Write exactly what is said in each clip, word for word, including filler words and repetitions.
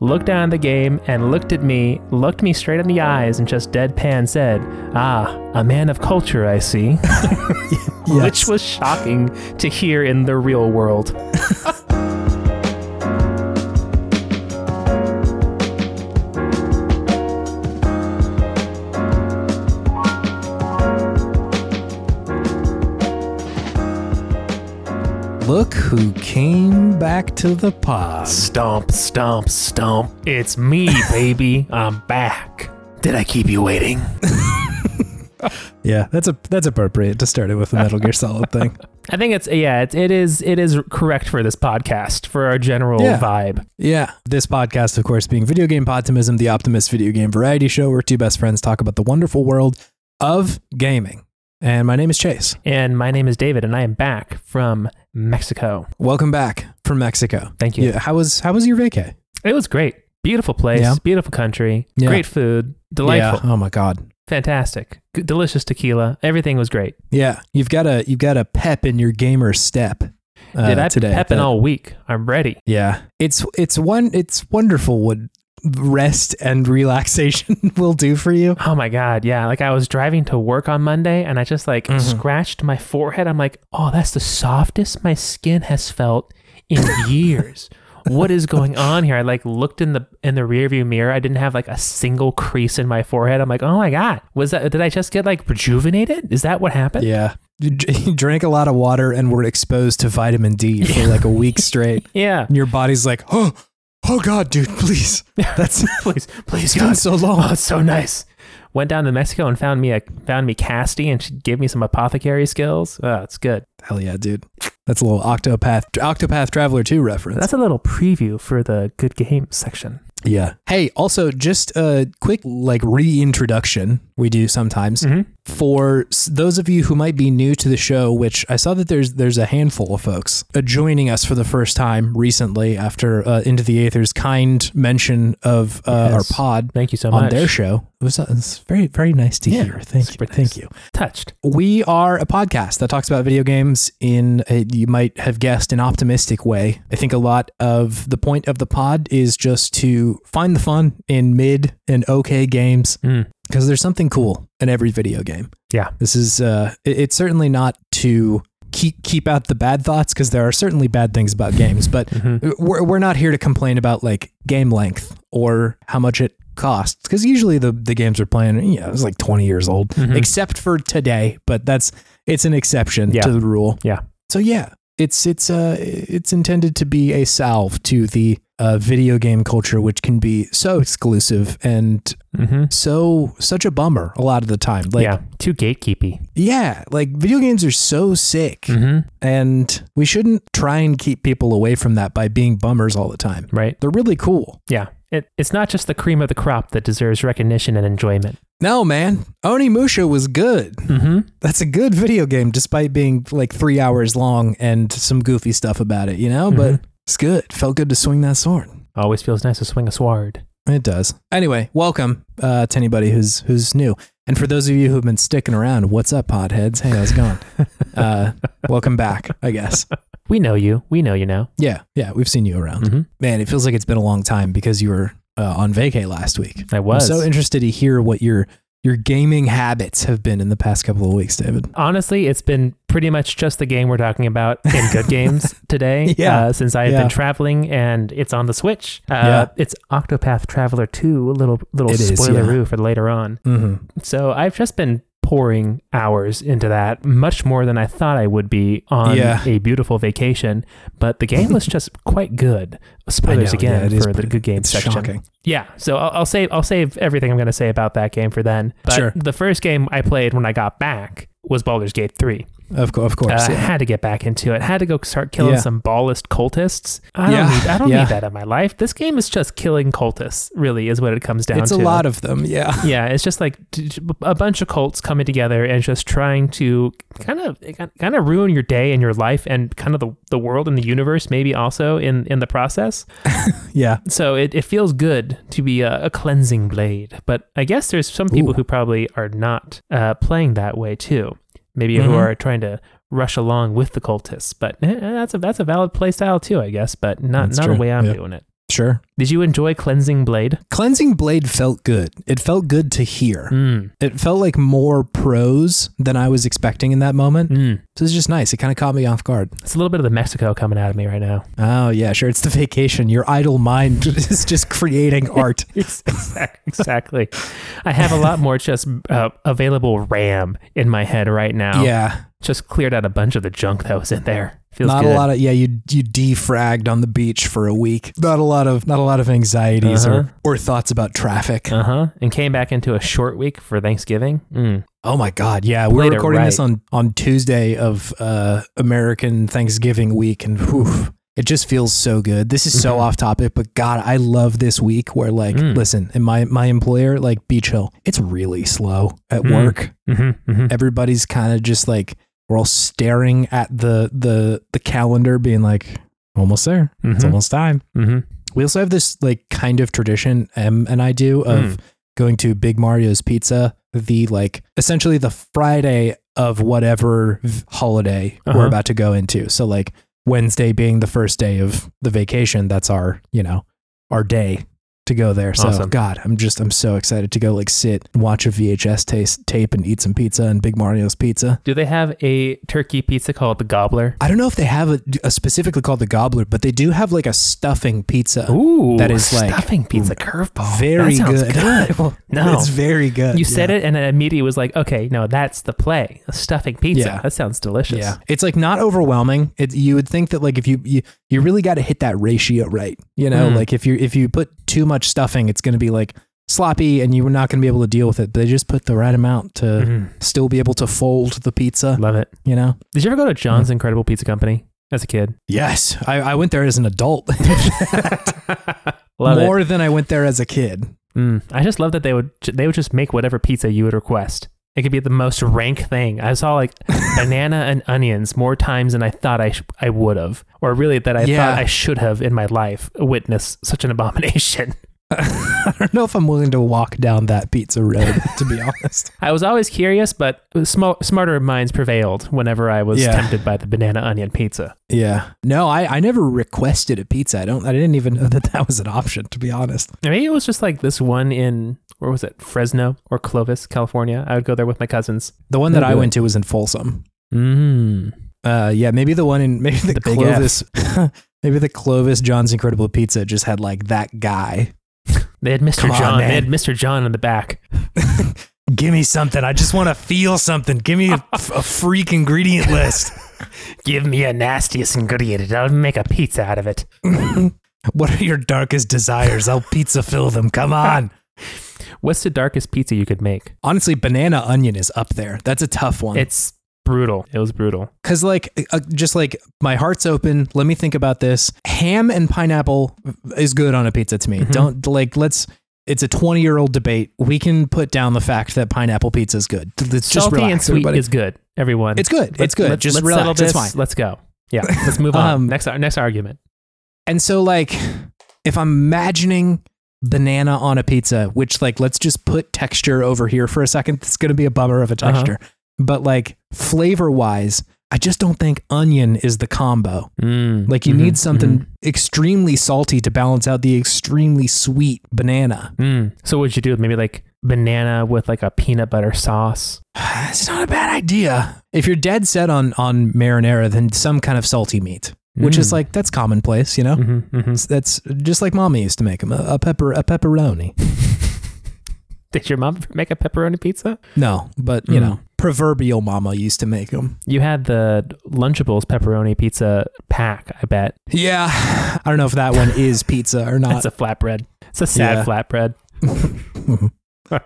looked down at the game and looked at me, looked me straight in the eyes, and just deadpan said, "Ah, a man of culture, I see." Yes. Which was shocking to hear in the real world. Look who came back to the pod. Stomp, stomp, stomp. It's me, baby. I'm back. Did I keep you waiting? Yeah, that's a that's appropriate to start it with the Metal Gear Solid thing. I think it's, yeah, it, it is it is correct for this podcast, for our general yeah. vibe. Yeah. This podcast, of course, being Video Game Podtimism, the Optimist video game variety show where two best friends talk about the wonderful world of gaming. And my name is Chase. And my name is David, and I am back from Mexico. Welcome back from Mexico. Thank you. Yeah, how was how was your vacay? It was great. Beautiful place, yeah. beautiful country, yeah. great food, delightful. Yeah. Oh my God. Fantastic. Delicious tequila. Everything was great. Yeah. You've got a you've got a pep in your gamer step. Uh, Dude, I've been pepping all week. I'm ready. Yeah. It's it's one it's wonderful what rest and relaxation will do for you. Oh my God. Yeah. Like I was driving to work on Monday and I just like mm-hmm. scratched my forehead. I'm like, oh, that's the softest my skin has felt in years. What is going on here? I like looked in the, in the rearview mirror. I didn't have like a single crease in my forehead. I'm like, oh my God, was that, did I just get like rejuvenated? Is that what happened? Yeah. You drank a lot of water and were exposed to vitamin D for like a week straight. Yeah. And your body's like, oh, Oh God, dude, please. That's please, please. It's God. Been so long. Oh, it's so nice. Went down to Mexico and found me a found me Casty, and she gave me some apothecary skills. Oh, it's good. Hell yeah, dude. That's a little Octopath Octopath Traveler two reference. That's a little preview for the good game section. Yeah. Hey, also just a quick like reintroduction we do sometimes mm-hmm. for those of you who might be new to the show, which I saw that there's there's a handful of folks uh, joining us for the first time recently after uh, Into the Aether's kind mention of uh, yes. our pod. Thank you so much. On their show. It was, it was very, very nice to yeah, hear. Thank you. Nice. Thank you. Touched. We are a podcast that talks about video games in a, you might have guessed, an optimistic way. I think a lot of the point of the pod is just to find the fun in mid and okay games because mm. there's something cool in every video game. Yeah. This is, uh, it, it's certainly not to keep, keep out the bad thoughts because there are certainly bad things about games, but mm-hmm. we're, we're not here to complain about like game length or how much it costs because usually the, the games we're playing, you know, it's like twenty years old, mm-hmm. except for today, but that's, it's an exception yeah. to the rule. Yeah. So yeah, it's, it's, uh, it's intended to be a salve to the, Uh, video game culture, which can be so exclusive and mm-hmm. so such a bummer a lot of the time. Like, yeah, too gatekeepy. Yeah, like video games are so sick, mm-hmm. and we shouldn't try and keep people away from that by being bummers all the time. Right? They're really cool. Yeah, it, it's not just the cream of the crop that deserves recognition and enjoyment. No, man. Onimusha was good. Mm-hmm. That's a good video game, despite being like three hours long and some goofy stuff about it. You know, mm-hmm. but. It's good. Felt good to swing that sword. Always feels nice to swing a sword. It does. Anyway, welcome uh, to anybody who's who's new. And for those of you who've been sticking around, what's up, podheads? Hey, how's it going? uh, welcome back, I guess. We know you. We know you now. Yeah. Yeah. We've seen you around. Mm-hmm. Man, it feels like it's been a long time because you were uh, on vacay last week. I was. I'm so interested to hear what your your gaming habits have been in the past couple of weeks, David. Honestly, it's been pretty much just the game we're talking about in good games today. Yeah. Uh, since I have yeah. been traveling and it's on the Switch. Uh, yeah. It's Octopath Traveler two, a little, little spoileroo yeah. for later on. Mm-hmm. So I've just been pouring hours into that, much more than I thought I would be on yeah. a beautiful vacation. But the game was just quite good. Spoilers know, again yeah, for the good game section. Shocking. Yeah, so I'll, I'll save I'll save everything I'm going to say about that game for then. But sure. The first game I played when I got back was Baldur's Gate three. Of, co- of course. Uh, yeah. I had to get back into it. Had to go start killing yeah. some ballist cultists. I yeah. don't, need, I don't yeah. need that in my life. This game is just killing cultists, really, is what it comes down it's to. It's a lot of them, yeah. Yeah, it's just like a bunch of cults coming together and just trying to kind of kind of ruin your day and your life and kind of the, the world and the universe maybe also in, in the process. yeah. So it, it feels good to be a, a cleansing blade. But I guess there's some people Ooh. who probably are not uh, playing that way too. Maybe mm-hmm. who are trying to rush along with the cultists, but eh, that's a that's a valid play style too, I guess. But not that's not true. a way I'm yep. doing it. Sure. Did you enjoy Cleansing Blade? Cleansing Blade felt good. It felt good to hear. Mm. It felt like more prose than I was expecting in that moment. Mm. So it's just nice. It kind of caught me off guard. It's a little bit of the Mexico coming out of me right now. Oh, yeah, sure. It's the vacation. Your idle mind is just creating art. Exactly. I have a lot more just uh, available RAM in my head right now. Yeah. Just cleared out a bunch of the junk that was in there. Feels not good. A lot of yeah. You you defragged on the beach for a week. Not a lot of not a lot of anxieties uh-huh. or, or thoughts about traffic. Uh huh. And came back into a short week for Thanksgiving. Mm. Oh my God! Yeah, we're Played recording right. this on on Tuesday of uh, American Thanksgiving week, and whew, it just feels so good. This is so mm-hmm. off topic, but God, I love this week where like, mm. listen, and my, my employer, like Beach Hill, it's really slow at mm. work. Mm-hmm, mm-hmm. Everybody's kind of just like. We're all staring at the the the calendar being like, almost there. Mm-hmm. It's almost time. Mm-hmm. We also have this like kind of tradition, Em and I do, of mm. going to Big Mario's Pizza, the like essentially the Friday of whatever holiday uh-huh. we're about to go into. So like Wednesday being the first day of the vacation, that's our, you know, our day to go there. So awesome. God, I'm just, I'm so excited to go like sit and watch a V H S taste, tape and eat some pizza and Big Mario's Pizza. Do they have a turkey pizza called the Gobbler? I don't know if they have a, a specifically called the Gobbler, but they do have like a stuffing pizza. Ooh, that is like stuffing pizza curveball. Very good. good. No, it's very good. You said yeah. it and it immediately was like, okay, no, that's the play. A stuffing pizza. Yeah. That sounds delicious. Yeah. It's like not overwhelming. It, you would think that like if you, you, you really got to hit that ratio, right? You know, mm. like if you, if you put too much stuffing, it's going to be like sloppy and you were not going to be able to deal with it. But they just put the right amount to mm-hmm. still be able to fold the pizza. Love it. You know, did you ever go to John's mm-hmm. Incredible Pizza Company as a kid? Yes. I, I went there as an adult. Love More it. Than I went there as a kid. Mm. I just love that they would, they would just make whatever pizza you would request. It could be the most rank thing. I saw like banana and onions more times than I thought I sh- I would have, or really that I yeah. thought I should have in my life witnessed such an abomination. I don't know if I'm willing to walk down that pizza road, to be honest. I was always curious, but sm- smarter minds prevailed whenever I was yeah. tempted by the banana onion pizza. Yeah. No, I, I never requested a pizza. I don't. I didn't even know that that was an option, to be honest. I mean, it was just like this one in, where was it? Fresno or Clovis, California. I would go there with my cousins. The one that I went to was in Folsom. Mm. Uh, yeah, maybe the one in, maybe the, the Clovis, maybe the Clovis John's Incredible Pizza just had like that guy. They had Mister Come John. On, they had Mister John in the back. Give me something. I just want to feel something. Give me a, a freak ingredient list. Give me a nastiest ingredient. I'll make a pizza out of it. What are your darkest desires? I'll pizza fill them. Come on. What's the darkest pizza you could make? Honestly, banana onion is up there. That's a tough one. It's brutal. It was brutal. Because like, uh, just like my heart's open. Let me think about this. Ham and pineapple is good on a pizza to me. Mm-hmm. Don't like, let's, it's a twenty year old debate. We can put down the fact that pineapple pizza is good. Let's Salty just relax, and sweet everybody. Is good. Everyone. It's good. Let's, it's good. Let's, just let's relax. Settle this. It's fine. Let's go. Yeah. Let's move on. Um, next, next argument. And so like, if I'm imagining banana on a pizza, which like, let's just put texture over here for a second. It's going to be a bummer of a texture, uh-huh. but like flavor wise, I just don't think onion is the combo. Mm, like you mm-hmm, need something mm-hmm. extremely salty to balance out the extremely sweet banana. Mm. So what'd you do? Maybe like banana with like a peanut butter sauce. It's not a bad idea. If you're dead set on, on marinara, then some kind of salty meat. Which mm. is like, that's commonplace, you know? Mm-hmm, mm-hmm. That's just like mommy used to make them, a, a, pepper, a pepperoni. Did your mom make a pepperoni pizza? No, but mm. you know, proverbial mama used to make them. You had the Lunchables pepperoni pizza pack, I bet. Yeah. I don't know if that one is pizza or not. It's a flatbread. It's a sad yeah. flatbread.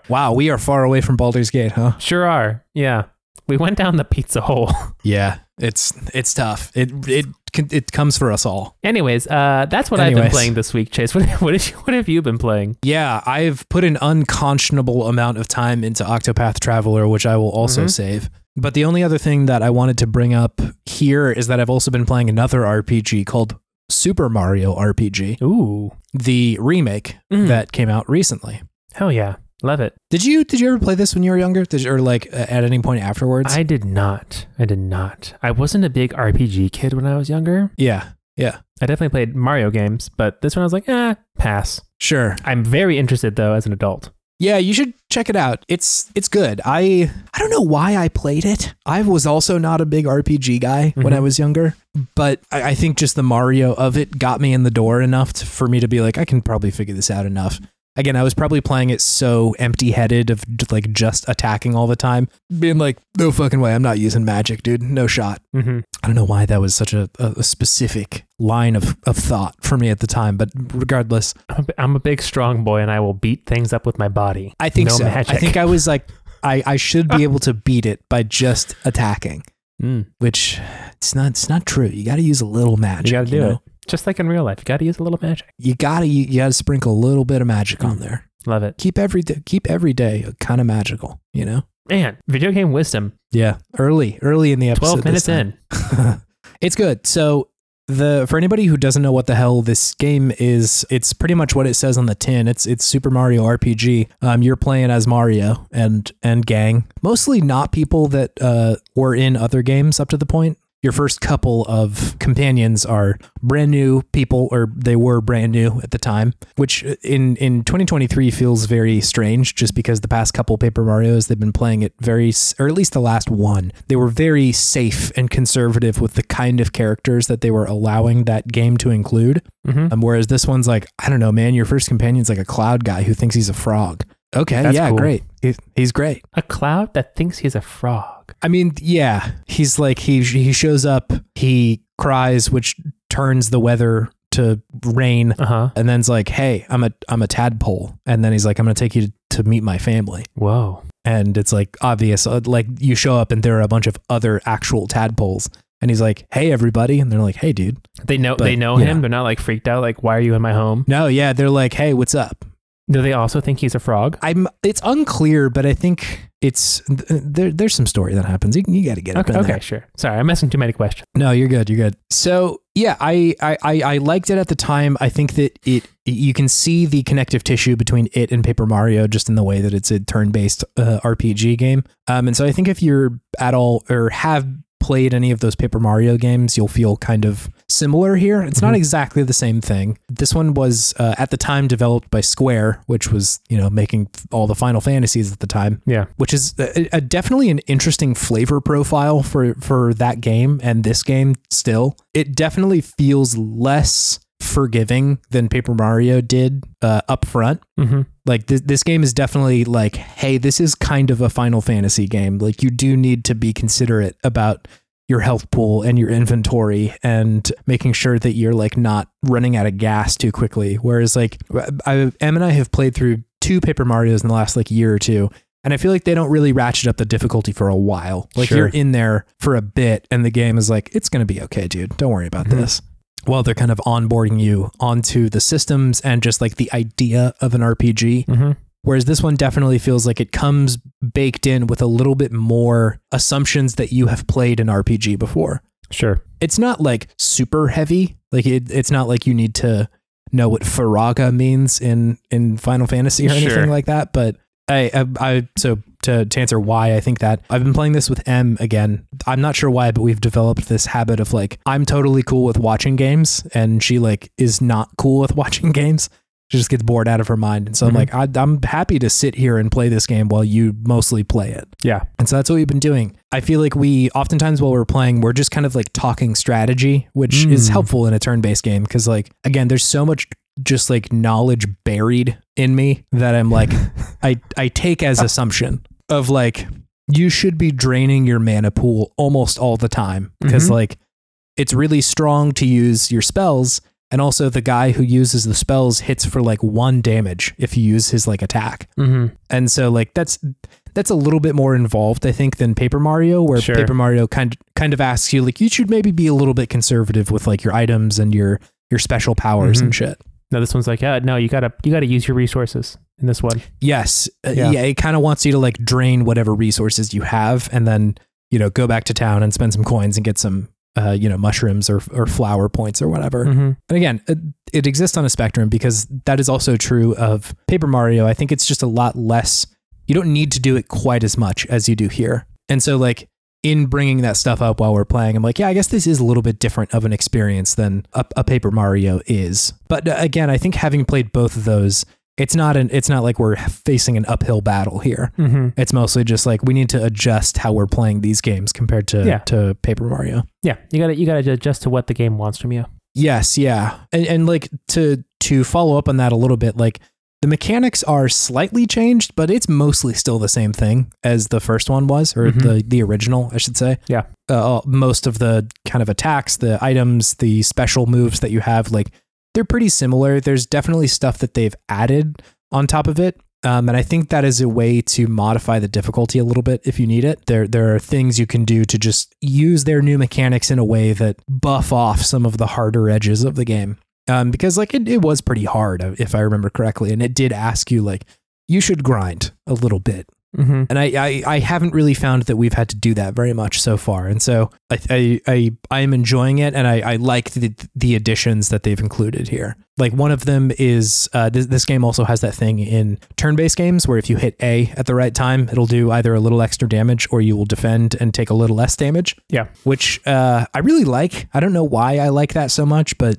Wow, we are far away from Baldur's Gate, huh? Sure are. Yeah. We went down the pizza hole. Yeah, it's it's tough. It it it comes for us all. Anyways, uh, that's what Anyways. I've been playing this week, Chase. What what, is, what have you been playing? Yeah, I've put an unconscionable amount of time into Octopath Traveler, which I will also mm-hmm. save. But the only other thing that I wanted to bring up here is that I've also been playing another R P G called Super Mario R P G. Ooh, the remake mm. that came out recently. Hell yeah. Love it. Did you did you ever play this when you were younger? Did you, or like uh, at any point afterwards? I did not. I did not. I wasn't a big R P G kid when I was younger. Yeah. Yeah. I definitely played Mario games, but this one I was like, eh, pass. Sure. I'm very interested though as an adult. Yeah, you should check it out. It's it's good. I I don't know why I played it. I was also not a big R P G guy mm-hmm. when I was younger, but I, I think just the Mario of it got me in the door enough to, for me to be like, I can probably figure this out enough. Again, I was probably playing it so empty-headed of just, like just attacking all the time, being like, no fucking way, I'm not using magic, dude. No shot. Mm-hmm. I don't know why that was such a, a specific line of, of thought for me at the time, but regardless, I'm a big strong boy and I will beat things up with my body. I think no so. Magic. I think I was like, I, I should be able to beat it by just attacking, mm. which it's not, it's not true. You got to use a little magic. You got to do you know? it. Just like in real life. You got to use a little magic. You got to, you, you got to sprinkle a little bit of magic mm. on there. Love it. Keep every day, keep every day kind of magical, you know? Man, video game wisdom. Yeah. Early, early in the episode. twelve minutes in. It's good. So, The for anybody who doesn't know what the hell this game is, it's pretty much what it says on the tin. It's it's Super Mario R P G. Um, you're playing as Mario and and gang, mostly not people that uh, were in other games up to the point. Your first couple of companions are brand new people, or they were brand new at the time, which in, in twenty twenty-three feels very strange just because the past couple Paper Marios, they've been playing it very, or at least the last one, they were very safe and conservative with the kind of characters that they were allowing that game to include. Mm-hmm. Um, whereas this one's like, I don't know, man, your first companion's like a cloud guy who thinks he's a frog. Okay, That's yeah, cool. great. He's, he's great. A cloud that thinks he's a frog. I mean, yeah, he's like, he he shows up, he cries, which turns the weather to rain, uh-huh. and then's like, hey, I'm a I'm a tadpole. And then he's like, I'm going to take you to, to meet my family. Whoa. And it's like obvious, like you show up and there are a bunch of other actual tadpoles. And he's like, hey, everybody. And they're like, hey, dude. They know, but, they know him. Know. They're not like freaked out, like, why are you in my home? No, yeah, they're like, hey, what's up? Do they also think he's a frog? I'm. It's unclear, but I think it's there. There's some story that happens. You, you got to get okay, up in okay, there. Sure. Sorry, I'm asking too many questions. No, you're good. You're good. So yeah, I, I, I liked it at the time. I think that it you can see the connective tissue between it and Paper Mario just in the way that it's a turn-based uh, R P G game. Um, and so I think if you're at all or have played any of those Paper Mario games, you'll feel kind of similar here. It's mm-hmm. not exactly the same thing. This one was uh, at the time developed by Square, which was, you know, making all the Final Fantasies at the time. Yeah. Which is a, a definitely an interesting flavor profile for, for that game and this game still. It definitely feels less forgiving than Paper Mario did uh, up front. Mm-hmm. Like th- this game is definitely like, hey, this is kind of a Final Fantasy game. Like you do need to be considerate about your health pool and your inventory and making sure that you're like not running out of gas too quickly. Whereas like I, Em and I have played through two Paper Marios in the last like year or two. And I feel like they don't really ratchet up the difficulty for a while. Like sure. You're in there for a bit and the game is like, it's going to be okay, dude. Don't worry about mm-hmm. this. Well, they're kind of onboarding you onto the systems and just like the idea of an R P G. Mm-hmm. Whereas this one definitely feels like it comes baked in with a little bit more assumptions that you have played an R P G before. Sure. It's not like super heavy. Like it, it's not like you need to know what Faraga means in, in Final Fantasy or sure. anything like that. But I, I, I so to, to answer why I think that I've been playing this with M again. I'm not sure why, but we've developed this habit of like, I'm totally cool with watching games. And she like is not cool with watching games. She just gets bored out of her mind. And so mm-hmm. I'm like, I, I'm happy to sit here and play this game while you mostly play it. Yeah. And so that's what we've been doing. I feel like we oftentimes while we're playing, we're just kind of like talking strategy, which mm. is helpful in a turn-based game. Cause like, again, there's so much just like knowledge buried in me that I'm like, I, I take as assumption of like, you should be draining your mana pool almost all the time. Cause mm-hmm. like, it's really strong to use your spells. And also the guy who uses the spells hits for like one damage if you use his like attack. Mm-hmm. And so like that's that's a little bit more involved, I think, than Paper Mario, where sure. Paper Mario kind kind of asks you like you should maybe be a little bit conservative with like your items and your your special powers mm-hmm. and shit. No, this one's like, yeah, no, you gotta you gotta use your resources in this one. Yes. Yeah, uh, yeah it kind of wants you to like drain whatever resources you have and then, you know, go back to town and spend some coins and get some Uh, you know, mushrooms or or flower points or whatever. Mm-hmm. And again, it, it exists on a spectrum because that is also true of Paper Mario. I think it's just a lot less. You don't need to do it quite as much as you do here. And so like, in bringing that stuff up while we're playing, I'm like, yeah, I guess this is a little bit different of an experience than a, a Paper Mario is. But again, I think having played both of those, it's not an, it's not like we're facing an uphill battle here. Mm-hmm. It's mostly just like, we need to adjust how we're playing these games compared to, yeah. to Paper Mario. Yeah. You gotta, you gotta adjust to what the game wants from you. Yes. Yeah. And, and like to, to follow up on that a little bit, like the mechanics are slightly changed, but it's mostly still the same thing as the first one was, or mm-hmm. the, the original, I should say. Yeah. Uh, most of the kind of attacks, the items, the special moves that you have, like, they're pretty similar. There's definitely stuff that they've added on top of it. Um, and I think that is a way to modify the difficulty a little bit if you need it. There there are things you can do to just use their new mechanics in a way that buff off some of the harder edges of the game. Um, because like it, it was pretty hard, if I remember correctly. And it did ask you, like, you should grind a little bit. Mm-hmm. And I, I, I haven't really found that we've had to do that very much so far. And so I I I, I am enjoying it, and I, I like the, the additions that they've included here. Like one of them is uh, this, this game also has that thing in turn-based games where if you hit A at the right time, it'll do either a little extra damage or you will defend and take a little less damage. Yeah. Which uh, I really like. I don't know why I like that so much, but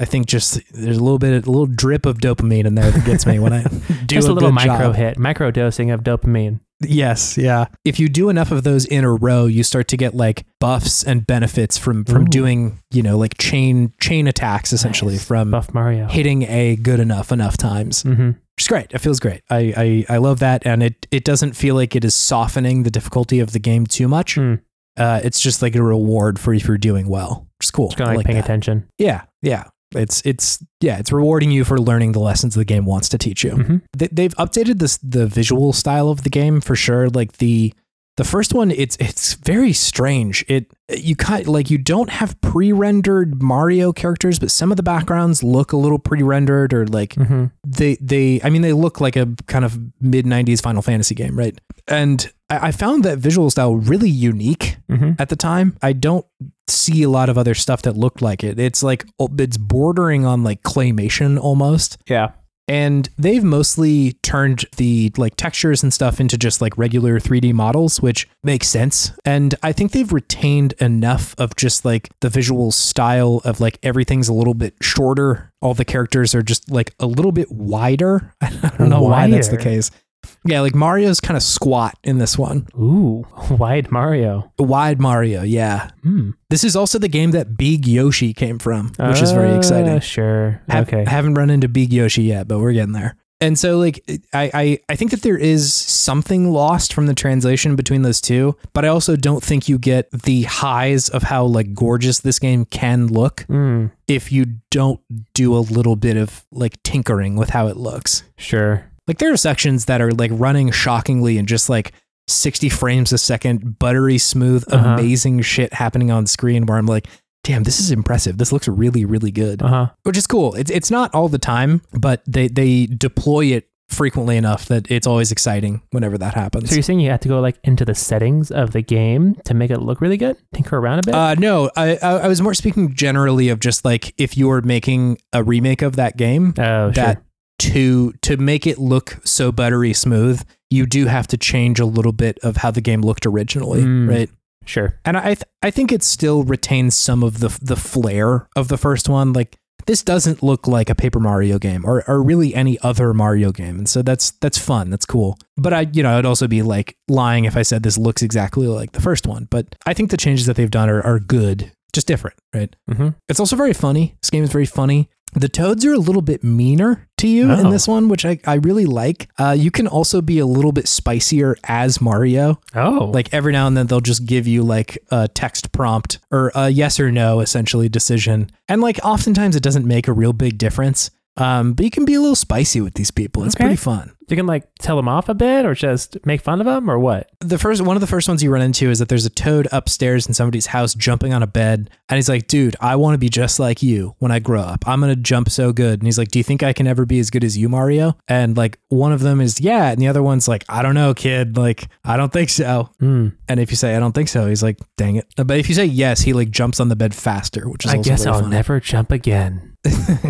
I think just there's a little bit, a little drip of dopamine in there that gets me when I do just a, a little micro job. hit, micro dosing of dopamine. Yes. Yeah. If you do enough of those in a row, you start to get like buffs and benefits from, from Ooh. doing, you know, like chain, chain attacks essentially nice. from Buff Mario. hitting a good enough, enough times. Mm-hmm. Which is great. It feels great. I, I, I love that. And it, it doesn't feel like it is softening the difficulty of the game too much. Mm. Uh, it's just like a reward for if you're doing well, which is cool. It's kind of like, like paying that. attention. Yeah. Yeah. It's it's yeah, it's rewarding you for learning the lessons the game wants to teach you. Mm-hmm. They, they've updated this the visual style of the game for sure. Like the the first one, it's it's very strange. It you kind like you don't have pre-rendered Mario characters, but some of the backgrounds look a little pre-rendered or like mm-hmm. they they I mean they look like a kind of mid nineties Final Fantasy game, right? And I, I found that visual style really unique mm-hmm. at the time. I don't. see a lot of other stuff that looked like it. It's like it's bordering on like claymation almost. Yeah. And they've mostly turned the like textures and stuff into just like regular three D models, which makes sense. And I think they've retained enough of just like the visual style of like everything's a little bit shorter. All the characters are just like a little bit wider. I don't know wider. why that's the case. Yeah, like Mario's kind of squat in this one. Ooh, wide Mario. Wide Mario, yeah. Mm. This is also the game that Big Yoshi came from, which uh, is very exciting. Sure, Have, okay. I haven't run into Big Yoshi yet, but we're getting there. And so, like, I, I, I think that there is something lost from the translation between those two, but I also don't think you get the highs of how, like, gorgeous this game can look mm. if you don't do a little bit of, like, tinkering with how it looks. Sure. Like there are sections that are like running shockingly and just like sixty frames a second, buttery smooth, uh-huh. amazing shit happening on screen where I'm like, damn, this is impressive. This looks really, really good, uh-huh. which is cool. It's it's not all the time, but they, they deploy it frequently enough that it's always exciting whenever that happens. So you're saying you have to go like into the settings of the game to make it look really good? Tinker around a bit? Uh, no, I I was more speaking generally of just like if you were making a remake of that game, oh, that sure. to to make it look so buttery smooth, you do have to change a little bit of how the game looked originally, mm, right? Sure. And I th- I think it still retains some of the the flair of the first one. Like this doesn't look like a Paper Mario game or, or really any other Mario game. And so that's that's fun. That's cool. But I, you know, I'd also be like lying if I said this looks exactly like the first one. But I think the changes that they've done are, are good, just different, right? Mm-hmm. It's also very funny. This game is very funny. The toads are a little bit meaner to you Uh-oh. in this one, which I, I really like. Uh, you can also be a little bit spicier as Mario. Oh. Like every now and then they'll just give you like a text prompt or a yes or no essentially decision. And like oftentimes it doesn't make a real big difference. Um, but you can be a little spicy with these people. It's okay. pretty fun. You can like tell them off a bit or just make fun of them or what? The first one of the first ones you run into is that there's a toad upstairs in somebody's house jumping on a bed. And he's like, dude, I want to be just like you when I grow up. I'm going to jump so good. And he's like, do you think I can ever be as good as you, Mario? And like one of them is, yeah. And the other one's like, I don't know, kid. Like, I don't think so. Mm. And if you say, I don't think so, he's like, dang it. But if you say yes, he like jumps on the bed faster, which is I also guess really I'll funny. never jump again.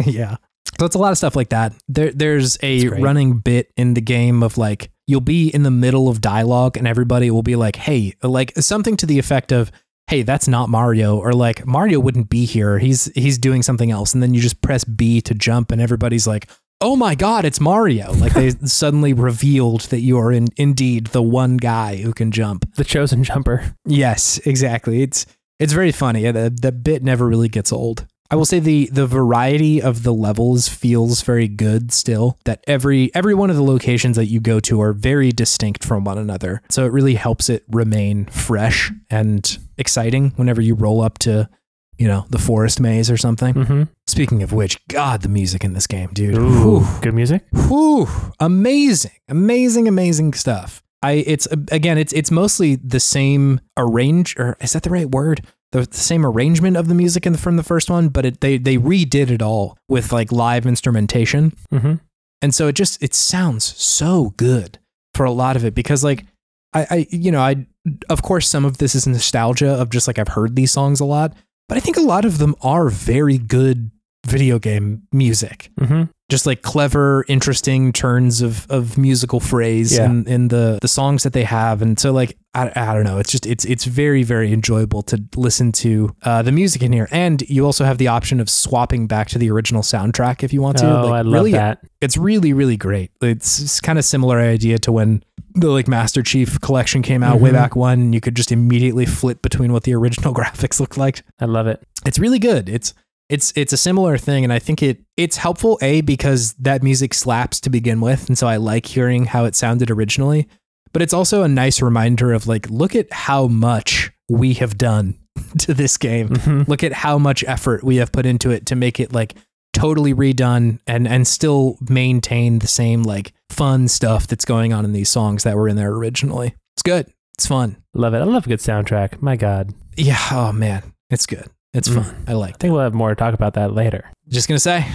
Yeah. So it's a lot of stuff like that. There, there's a running bit in the game of like, you'll be in the middle of dialogue and everybody will be like, hey, like something to the effect of, hey, that's not Mario, or like, Mario wouldn't be here. He's, he's doing something else. And then you just press B to jump and everybody's like, oh my God, it's Mario. Like they suddenly revealed that you are in, indeed the one guy who can jump. The chosen jumper. Yes, exactly. It's, it's very funny. The, the bit never really gets old. I will say the the variety of the levels feels very good still, that every every one of the locations that you go to are very distinct from one another. So it really helps it remain fresh and exciting whenever you roll up to, you know, the forest maze or something. Mm-hmm. Speaking of which, God, the music in this game, dude. Ooh, Whew. Good music. Whew. Amazing, amazing, amazing stuff. I it's again, it's it's mostly the same arrange, or is that the right word? The same arrangement of the music in the, from the first one, but it, they they redid it all with like live instrumentation, mm-hmm. and so it just it sounds so good for a lot of it, because like I, I you know I of course some of this is nostalgia of just like I've heard these songs a lot, but I think a lot of them are very good video game music, mm-hmm. just like clever, interesting turns of of musical phrase yeah. in, in the the songs that they have. And so like, I, I don't know, it's just, it's it's very, very enjoyable to listen to uh, the music in here. And you also have the option of swapping back to the original soundtrack if you want to. Oh, like, I love really, that. It's really, really great. It's, it's kind of similar idea to when the like Master Chief collection came out mm-hmm. way back when, and you could just immediately flip between what the original graphics looked like. I love it. It's really good. It's, It's it's a similar thing, and I think it it's helpful, A, because that music slaps to begin with, and so I like hearing how it sounded originally, but it's also a nice reminder of like, look at how much we have done to this game. Mm-hmm. Look at how much effort we have put into it to make it like totally redone and and still maintain the same like fun stuff that's going on in these songs that were in there originally. It's good. It's fun. Love it. I love a good soundtrack. My God. Yeah. Oh, man. It's good. It's fun. Mm. I like that. I think we'll have more to talk about that later. Just going to say,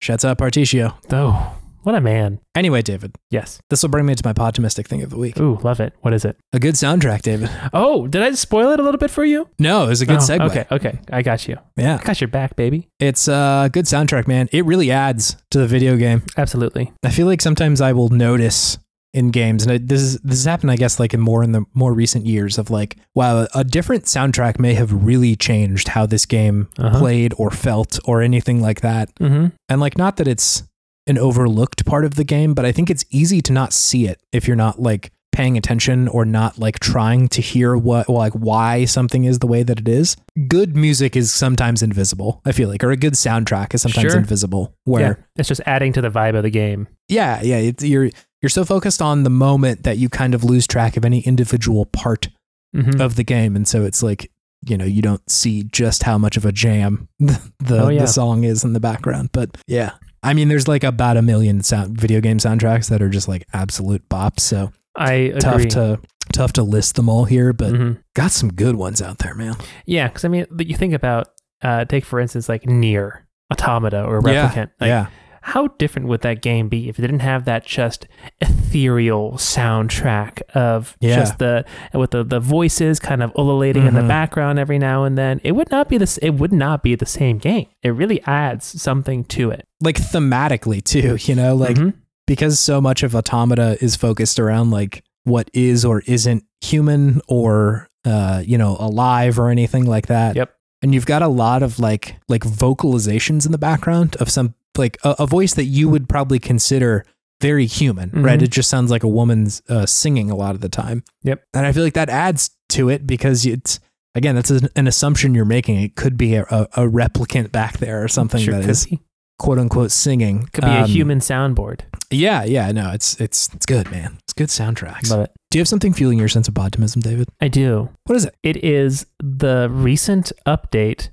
shuts up Articchio. Oh, what a man. Anyway, David. Yes. This will bring me to my podtimistic thing of the week. Ooh, love it. What is it? A good soundtrack, David. Oh, did I spoil it a little bit for you? No, it was a good oh, segue. Okay, okay. I got you. Yeah. I got your back, baby. It's a uh, good soundtrack, man. It really adds to the video game. Absolutely. I feel like sometimes I will notice in games, and I, this is this has happened, I guess, like in more in the more recent years of like, wow, a different soundtrack may have really changed how this game uh-huh. played or felt or anything like that. Mm-hmm. And like, not that it's an overlooked part of the game, but I think it's easy to not see it if you're not like paying attention or not like trying to hear what, like why something is the way that it is. Good music is sometimes invisible, I feel like, or a good soundtrack is sometimes sure. invisible, where yeah. it's just adding to the vibe of the game. Yeah. Yeah. It's, you're, you're so focused on the moment that you kind of lose track of any individual part mm-hmm. of the game. And so it's like, you know, you don't see just how much of a jam the, the, oh, yeah. the song is in the background, but yeah, I mean, there's like about a million sound video game soundtracks that are just like absolute bops. So I tough agree. to tough to list them all here, but mm-hmm. got some good ones out there, man. Yeah, because I mean, you think about uh, take for instance like Nier Automata or Replicant. Yeah, like, yeah. How different would that game be if it didn't have that just ethereal soundtrack of yeah. just the with the, the voices kind of ululating mm-hmm. in the background every now and then? It would not be this. It would not be the same game. It really adds something to it, like thematically too. You know, like. Mm-hmm. Because so much of Automata is focused around like what is or isn't human or, uh, you know, alive or anything like that. Yep. And you've got a lot of like, like vocalizations in the background of some, like a, a voice that you would probably consider very human, mm-hmm. right? It just sounds like a woman's uh, singing a lot of the time. Yep. And I feel like that adds to it because it's, again, that's an, an assumption you're making. It could be a, a, a replicant back there or something sure that is. Be. "Quote unquote" singing could be um, a human soundboard. Yeah, yeah, no, it's it's it's good, man. It's good soundtracks. Love it. Do you have something fueling your sense of podtimism, David? I do. What is it? It is the recent update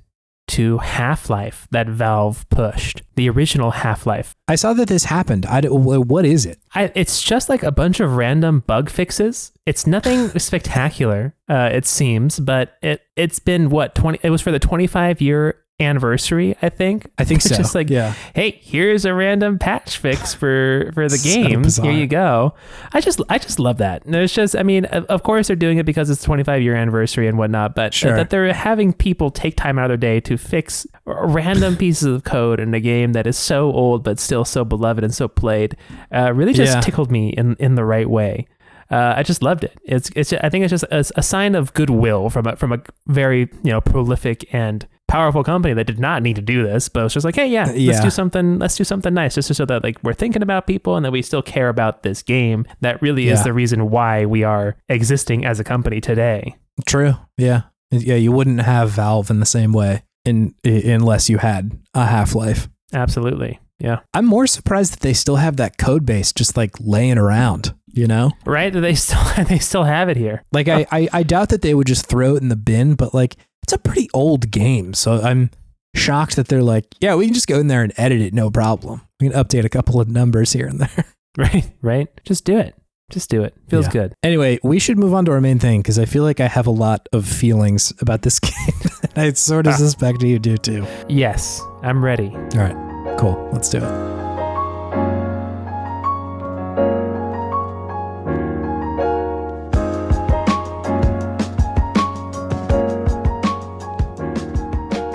to Half-Life that Valve pushed. The original Half-Life. I saw that this happened. I what is it? I, it's just like a bunch of random bug fixes. It's nothing spectacular, uh, it seems, but it it's been what twenty. It was for the twenty-five year anniversary, I think. I think so. Just like, yeah. Hey, here's a random patch fix for, for the game. So here you go. I just, I just love that. And it's just, I mean, of course they're doing it because it's twenty-five year anniversary and whatnot, but sure. that they're having people take time out of their day to fix random pieces of code in a game that is so old, but still so beloved and so played, uh, really just yeah. tickled me in, in the right way. Uh, I just loved it. It's, it's. I think it's just a, a sign of goodwill from a, from a very, you know, prolific and powerful company that did not need to do this, but it's just like, hey, yeah, yeah, let's do something. Let's do something nice, just so that like we're thinking about people and that we still care about this game. That really yeah. is the reason why we are existing as a company today. True. Yeah. Yeah. You wouldn't have Valve in the same way, in, in unless you had a Half-Life. Absolutely. Yeah. I'm more surprised that they still have that code base just like laying around. You know, right? They still they still have it here. Like I, I, I doubt that they would just throw it in the bin, but like it's a pretty old game, so I'm shocked that they're like, yeah, we can just go in there and edit it, no problem. We can update a couple of numbers here and there. Right, right. Just do it. Just do it. Feels yeah. good. Anyway, we should move on to our main thing because I feel like I have a lot of feelings about this game. I sort of ah. suspect you do too. Yes, I'm ready. All right, cool. Let's do it.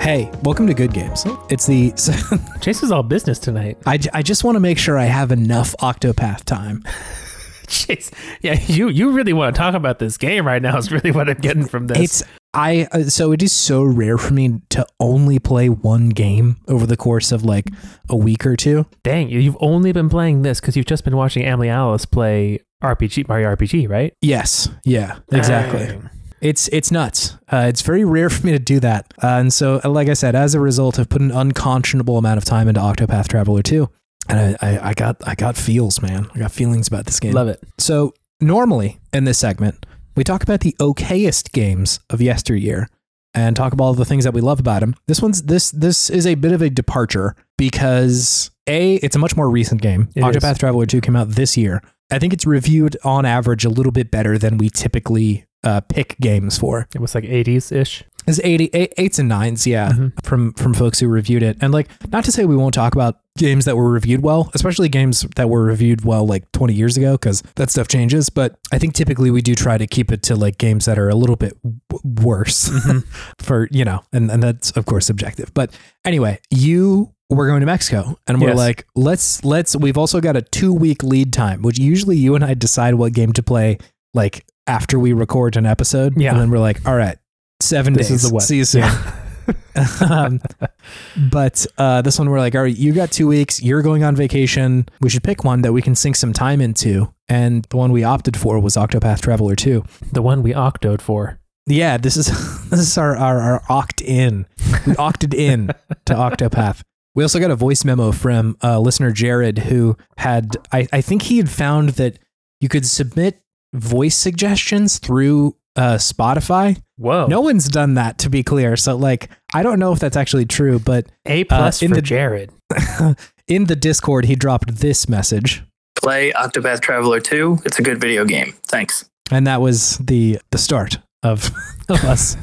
Hey, welcome to Good Games. It's the... So, Chase is all business tonight. I, I just want to make sure I have enough Octopath time. Chase, yeah, you, you really want to talk about this game right now is really what I'm getting from this. It's I uh, So it is so rare for me to only play one game over the course of like a week or two. Dang, you've only been playing this because you've just been watching Emily Alice play R P G, Mario R P G, right? Yes, yeah, exactly. Um. It's it's nuts. Uh, it's very rare for me to do that. Uh, and so, like I said, as a result, I've put an unconscionable amount of time into Octopath Traveler two. And I, I, I got I got feels, man. I got feelings about this game. Love it. So normally in this segment, we talk about the okayest games of yesteryear and talk about all the things that we love about them. This one's this this is a bit of a departure because A, it's a much more recent game. It Octopath is. Traveler two came out this year. I think it's reviewed on average a little bit better than we typically Uh, pick games for. It was like eighties-ish. It's eighty, eight, eights and nines, yeah, mm-hmm. from from folks who reviewed it. And like, not to say we won't talk about games that were reviewed well, especially games that were reviewed well like twenty years ago, because that stuff changes. But I think typically we do try to keep it to like games that are a little bit w- worse mm-hmm. for, you know, and, and that's of course subjective. But anyway, you were going to Mexico and we're yes. like, let's, let's, we've also got a two week lead time, which usually you and I decide what game to play like after we record an episode. Yeah. And then we're like, all right, seven this days. Is the what? See you soon. Yeah. um, but uh, this one, we're like, all right, you got two weeks. You're going on vacation. We should pick one that we can sink some time into. And the one we opted for was Octopath Traveler two. The one we octoed for. Yeah, this is this is our, our, our oct in. We octed in to Octopath. We also got a voice memo from uh, listener Jared, who had, I, I think he had found that you could submit voice suggestions through uh Spotify. Whoa, no one's done that, to be clear, so like I don't know if that's actually true, but a plus uh, in for the Jared in the Discord he dropped this message: play Octopath Traveler two, it's a good video game, thanks. And that was the the start of, of us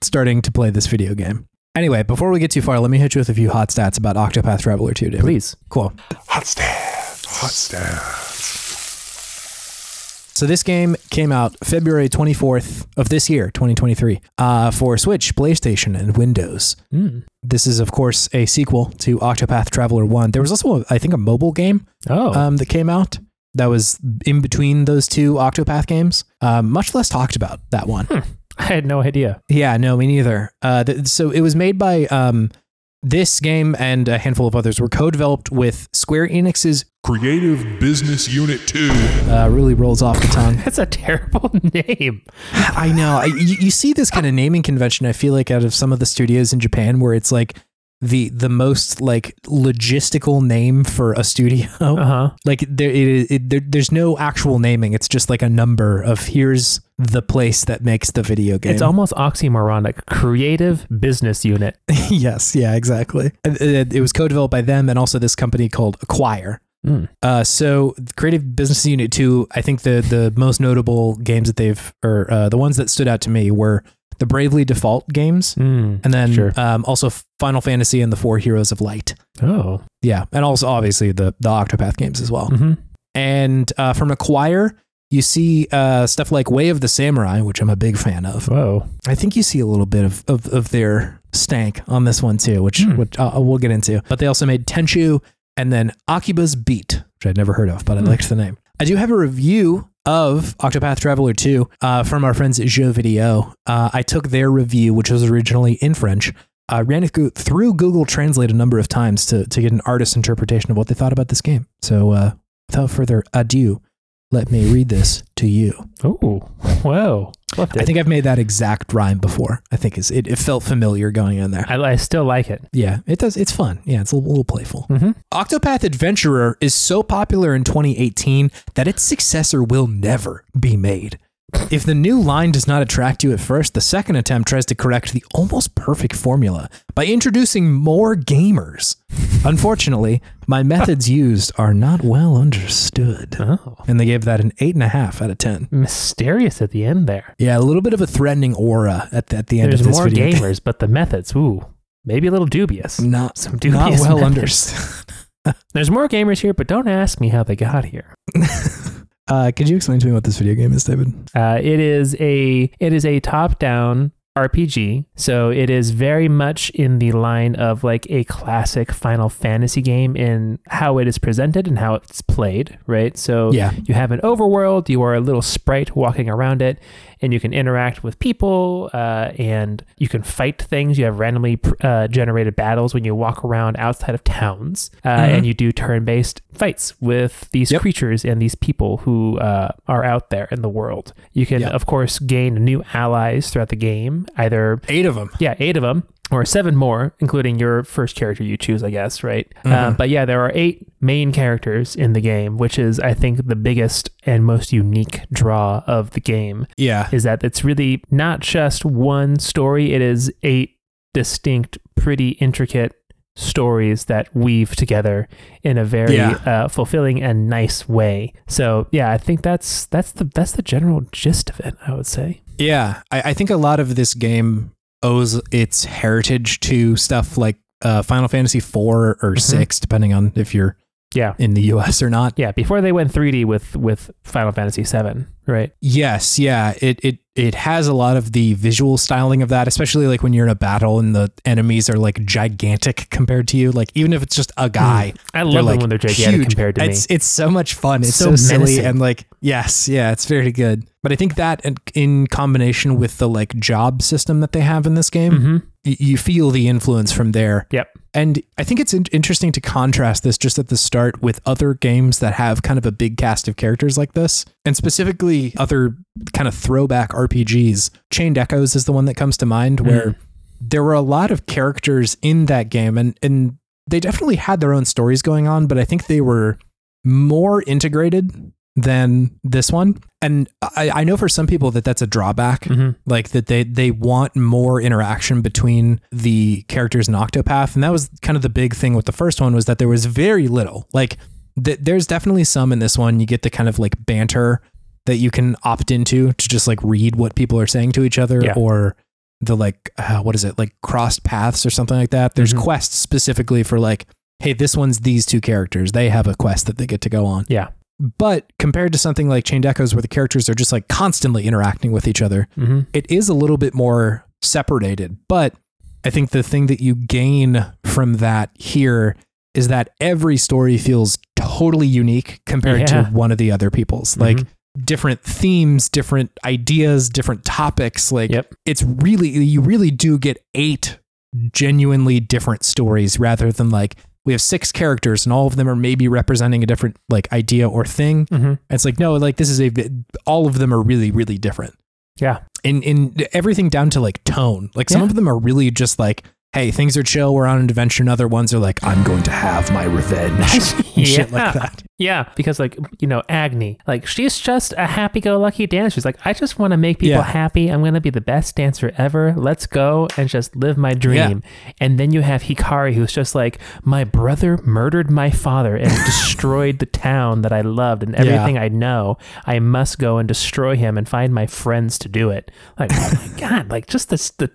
starting to play this video game. Anyway, before we get too far, let me hit you with a few hot stats about Octopath Traveler two, David. Please. Cool. Hot stats hot stats. So this game came out February twenty-fourth of this year, twenty twenty-three, uh, for Switch, PlayStation, and Windows. Mm. This is, of course, a sequel to Octopath Traveler one. There was also, I think, a mobile game oh. um, that came out that was in between those two Octopath games. Uh, much less talked about, that one. Hmm. I had no idea. Yeah, no, me neither. Uh, th- so it was made by... Um, This game and a handful of others were co-developed with Square Enix's Creative Business Unit two. Uh, really rolls off the tongue. That's a terrible name. I know. I, you, you see this kind of naming convention, I feel like, out of some of the studios in Japan, where it's like the the most like logistical name for a studio. Uh-huh. Like there, it, it, there, there's no actual naming. It's just like a number of here's the place that makes the video game. It's almost oxymoronic. Creative Business Unit. Yes. Yeah, exactly. It, it was co-developed by them and also this company called Acquire. Mm. Uh, so Creative Business Unit two, I think the, the most notable games that they've, or uh, the ones that stood out to me were the Bravely Default games, mm, and then sure. um, also Final Fantasy and the Four Heroes of Light. Oh. Yeah, and also obviously the, the Octopath games as well. Mm-hmm. And uh, from Acquire, you see uh, stuff like Way of the Samurai, which I'm a big fan of. Whoa. I think you see a little bit of, of, of their stank on this one too, which, mm. which uh, we'll get into. But they also made Tenchu and then Akiba's Beat, which I'd never heard of, but mm. I liked the name. I do have a review of Octopath Traveler two uh, from our friends at Jeux Video. Uh, I took their review, which was originally in French, uh, ran it through Google Translate a number of times to, to get an artist's interpretation of what they thought about this game. So uh, without further ado, let me read this to you. Oh, wow. I think I've made that exact rhyme before. I think it's, it, it felt familiar going in there. I, I still like it. Yeah, it does. It's fun. Yeah, it's a little, a little playful. Mm-hmm. Octopath Adventurer is so popular in twenty eighteen that its successor will never be made. If the new line does not attract you at first, the second attempt tries to correct the almost perfect formula by introducing more gamers. Unfortunately, my methods used are not well understood. Oh. And they gave that an eight and a half out of ten. Mysterious at the end there. Yeah, a little bit of a threatening aura at the, at the end There's of this video. There's more gamers, but the methods, ooh, maybe a little dubious. Not, Some dubious not well understood. There's more gamers here, but don't ask me how they got here. Uh, could you explain to me what this video game is, David? Uh, it is a it is a top-down R P G. So it is very much in the line of like a classic Final Fantasy game in how it is presented and how it's played, right? So yeah. you have an overworld, you are a little sprite walking around it, and you can interact with people uh, and you can fight things. You have randomly uh, generated battles when you walk around outside of towns uh, mm-hmm. and you do turn-based fights with these yep. creatures and these people who uh, are out there in the world. You can, yep. of course, gain new allies throughout the game. Either eight of them. Yeah, eight of them. Or seven more, including your first character you choose, I guess, right? Mm-hmm. Um, but yeah, there are eight main characters in the game, which is, I think, the biggest and most unique draw of the game. Yeah. Is that it's really not just one story. It is eight distinct, pretty intricate stories that weave together in a very yeah. uh, fulfilling and nice way. So yeah, I think that's that's the that's the general gist of it, I would say. Yeah, I, I think a lot of this game owes its heritage to stuff like uh, Final Fantasy four or mm-hmm. six, depending on if you're yeah. in the U S or not. Yeah, before they went three D with, with Final Fantasy seven, right? Yes, yeah. It, it it has a lot of the visual styling of that, especially like when you're in a battle and the enemies are like gigantic compared to you. Like even if it's just a guy. Mm. I love them like when they're gigantic huge. compared to it's, me. It's so much fun. It's so, so silly and like, yes, yeah, it's very good. But I think that in combination with the like job system that they have in this game, mm-hmm. y- you feel the influence from there. Yep. And I think it's in- interesting to contrast this just at the start with other games that have kind of a big cast of characters like this, and specifically other kind of throwback R P Gs. Chained Echoes is the one that comes to mind, where mm. there were a lot of characters in that game, and, and they definitely had their own stories going on, but I think they were more integrated than this one. And I, I know for some people that that's a drawback, mm-hmm. like that they, they want more interaction between the characters in Octopath. And that was kind of the big thing with the first one, was that there was very little, like th- there's definitely some in this one. You get the kind of like banter that you can opt into to just like read what people are saying to each other yeah. or the like, uh, what is it? Like crossed paths or something like that. There's mm-hmm. quests specifically for like, hey, this one's these two characters. They have a quest that they get to go on. Yeah. But compared to something like Chained Echoes, where the characters are just like constantly interacting with each other, mm-hmm. it is a little bit more separated. But I think the thing that you gain from that here is that every story feels totally unique compared yeah. to one of the other people's. Mm-hmm. Like different themes, different ideas, different topics. Like yep. it's really, you really do get eight genuinely different stories rather than like, we have six characters and all of them are maybe representing a different like idea or thing. Mm-hmm. It's like, no, like this is a, all of them are really, really different. Yeah. In, in everything down to like tone, like some yeah. of them are really just like, hey, things are chill. We're on an adventure. And other ones are like, I'm going to have my revenge. yeah. Shit like that. Yeah, because like, you know, Agni, like she's just a happy-go-lucky dancer. She's like, I just want to make people yeah. happy. I'm going to be the best dancer ever. Let's go and just live my dream. Yeah. And then you have Hikari, who's just like, my brother murdered my father and destroyed the town that I loved and everything yeah. I know. I must go and destroy him and find my friends to do it. Like, oh my God, like just this, the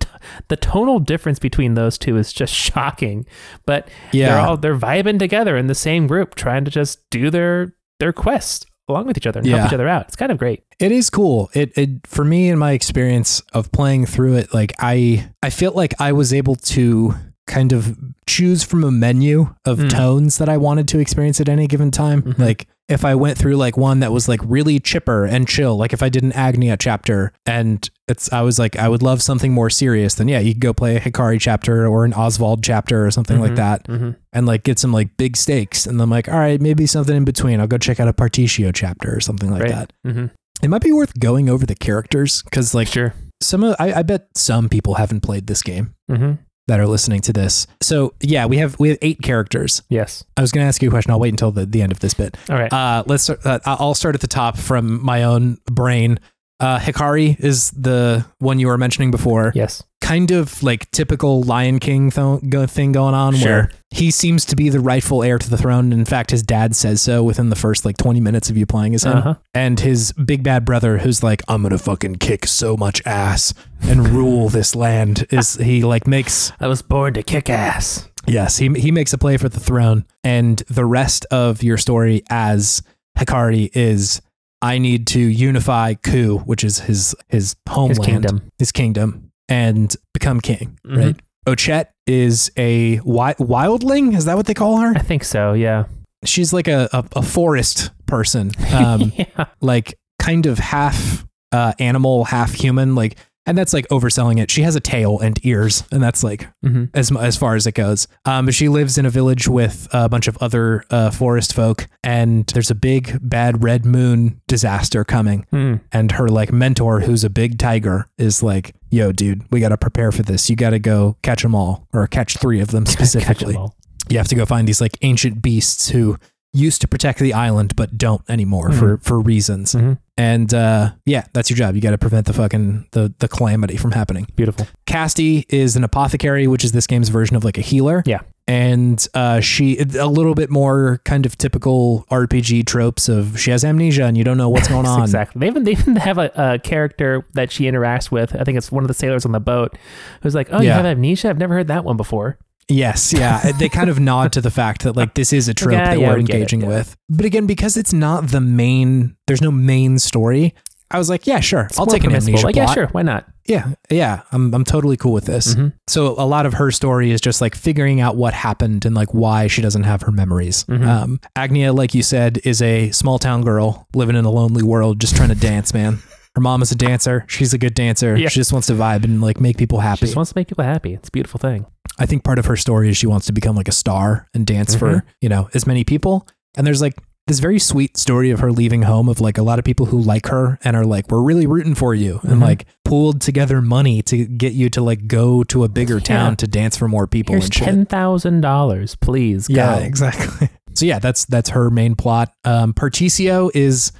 the tonal difference between those two is just shocking. But yeah. they're all, they're vibing together in the same group, trying to just do their their quest along with each other and yeah. help each other out. It's kind of great. It is cool. It it for me, in my experience of playing through it, like I I feel like I was able to kind of choose from a menu of mm. tones that I wanted to experience at any given time. Mm-hmm. Like if I went through like one that was like really chipper and chill, like if I did an Agnia chapter and it's, I was like, I would love something more serious, then yeah, you could go play a Hikari chapter or an Oswald chapter or something mm-hmm. like that mm-hmm. and like get some like big stakes. And I'm like, all right, maybe something in between. I'll go check out a Particio chapter or something like right. that. Mm-hmm. It might be worth going over the characters. Cause like sure. some of, I, I bet some people haven't played this game. Mm-hmm. that are listening to this. So yeah, we have we have eight characters. Yes. I was going to ask you a question. I'll wait until the, the end of this bit. All right. Uh, let's start, uh, I'll start at the top from my own brain. Uh, Hikari is the one you were mentioning before. Yes. Kind of like typical Lion King th- go- thing going on sure. where he seems to be the rightful heir to the throne. In fact, his dad says so within the first like twenty minutes of you playing as him. Uh-huh. And his big bad brother who's like, I'm going to fucking kick so much ass and rule this land is he like makes. I was born to kick ass. Yes. He, he makes a play for the throne. And the rest of your story as Hikari is I need to unify Ku, which is his his homeland, his kingdom, his kingdom and become king, mm-hmm. right? Ochette is a wi- wildling? Is that what they call her? I think so, yeah. She's like a, a, a forest person, um, yeah. like kind of half uh, animal, half human, like, and that's like overselling it. She has a tail and ears, and that's like mm-hmm. as as far as it goes. Um, but she lives in a village with a bunch of other uh, forest folk, and there's a big bad red moon disaster coming. Mm. And her like mentor, who's a big tiger, is like, "Yo, dude, we got to prepare for this. You got to go catch them all, or catch three of them specifically. Them you have to go find these like ancient beasts who." Used to protect the island, but don't anymore mm-hmm. for, for reasons. Mm-hmm. And uh, yeah, that's your job. You got to prevent the fucking, the, the calamity from happening. Beautiful. Casty is an apothecary, which is this game's version of like a healer. Yeah. And uh, she, a little bit more kind of typical R P G tropes of she has amnesia and you don't know what's going on. Exactly. They even, they even have a, a character that she interacts with. I think it's one of the sailors on the boat who's like, oh, yeah. you have amnesia? I've never heard that one before. Yes. Yeah. They kind of nod to the fact that like, this is a trope yeah, that yeah, we're engaging it, yeah. with. But again, because it's not the main, there's no main story. I was like, yeah, sure. It's I'll take an amnesia like, plot. Yeah, sure. Why not? Yeah. Yeah. I'm, I'm totally cool with this. Mm-hmm. So a lot of her story is just like figuring out what happened and like why she doesn't have her memories. Mm-hmm. Um, Agnia, like you said, is a small town girl living in a lonely world, just trying to dance, man. Her mom is a dancer. She's a good dancer. Yeah. She just wants to vibe and like make people happy. She just wants to make people happy. It's a beautiful thing. I think part of her story is she wants to become like a star and dance mm-hmm. for, you know, as many people. And there's like this very sweet story of her leaving home of like a lot of people who like her and are like, we're really rooting for you. Mm-hmm. And like pooled together money to get you to like go to a bigger yeah. town to dance for more people. Here's and shit. ten thousand dollars, please. Go. Yeah, exactly. So yeah, that's, that's her main plot. Um, Particio is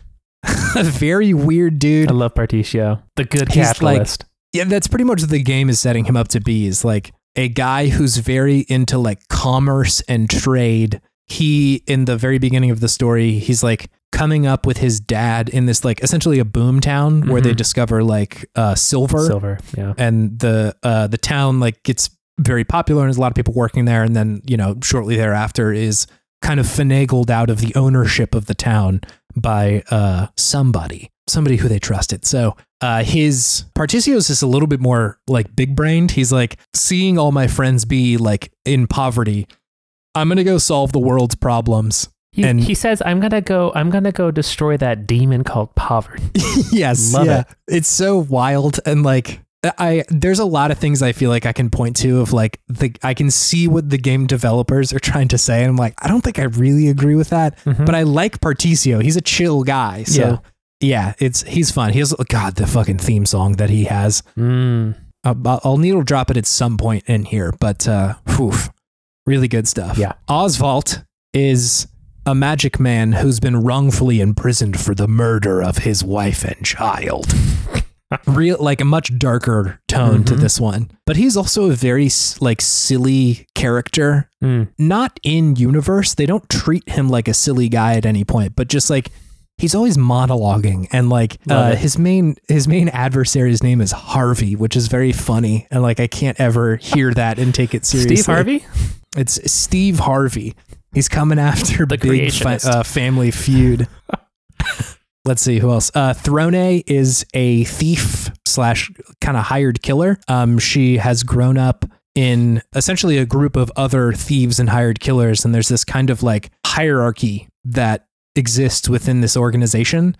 a very weird dude. I love Particio. The good He's capitalist. Like, yeah, that's pretty much what the game is setting him up to be is like, a guy who's very into like commerce and trade. He, in the very beginning of the story, he's like coming up with his dad in this like essentially a boom town mm-hmm. where they discover like uh, silver. Silver, yeah. And the uh, the town like gets very popular and there's a lot of people working there. And then, you know, shortly thereafter is kind of finagled out of the ownership of the town by uh, somebody. Somebody who they trusted. So uh, his Particio is just a little bit more like big brained. He's like seeing all my friends be like in poverty. I'm going to go solve the world's problems. He, and he says, I'm going to go, I'm going to go destroy that demon called poverty. Yes. Love yeah. it. It's so wild. And like, I, there's a lot of things I feel like I can point to of like, the, I can see what the game developers are trying to say. And I'm like, I don't think I really agree with that, mm-hmm. but I like Particio. He's a chill guy. So yeah. Yeah, it's he's fun. He has God the fucking theme song that he has. Mm. I'll, I'll needle drop it at some point in here, but uh, whew, really good stuff. Yeah, Oswald is a magic man who's been wrongfully imprisoned for the murder of his wife and child. Real, like a much darker tone mm-hmm. to this one, but he's also a very like silly character. Mm. Not in universe, they don't treat him like a silly guy at any point, but just like he's always monologuing, and like uh, his main his main adversary's name is Harvey, which is very funny, and like I can't ever hear that and take it seriously. Steve Harvey? It's Steve Harvey. He's coming after the Big fa- uh, Family Feud. Let's see who else. Uh, Throne is a thief slash kind of hired killer. Um, she has grown up in essentially a group of other thieves and hired killers. And there's this kind of like hierarchy that exists within this organization.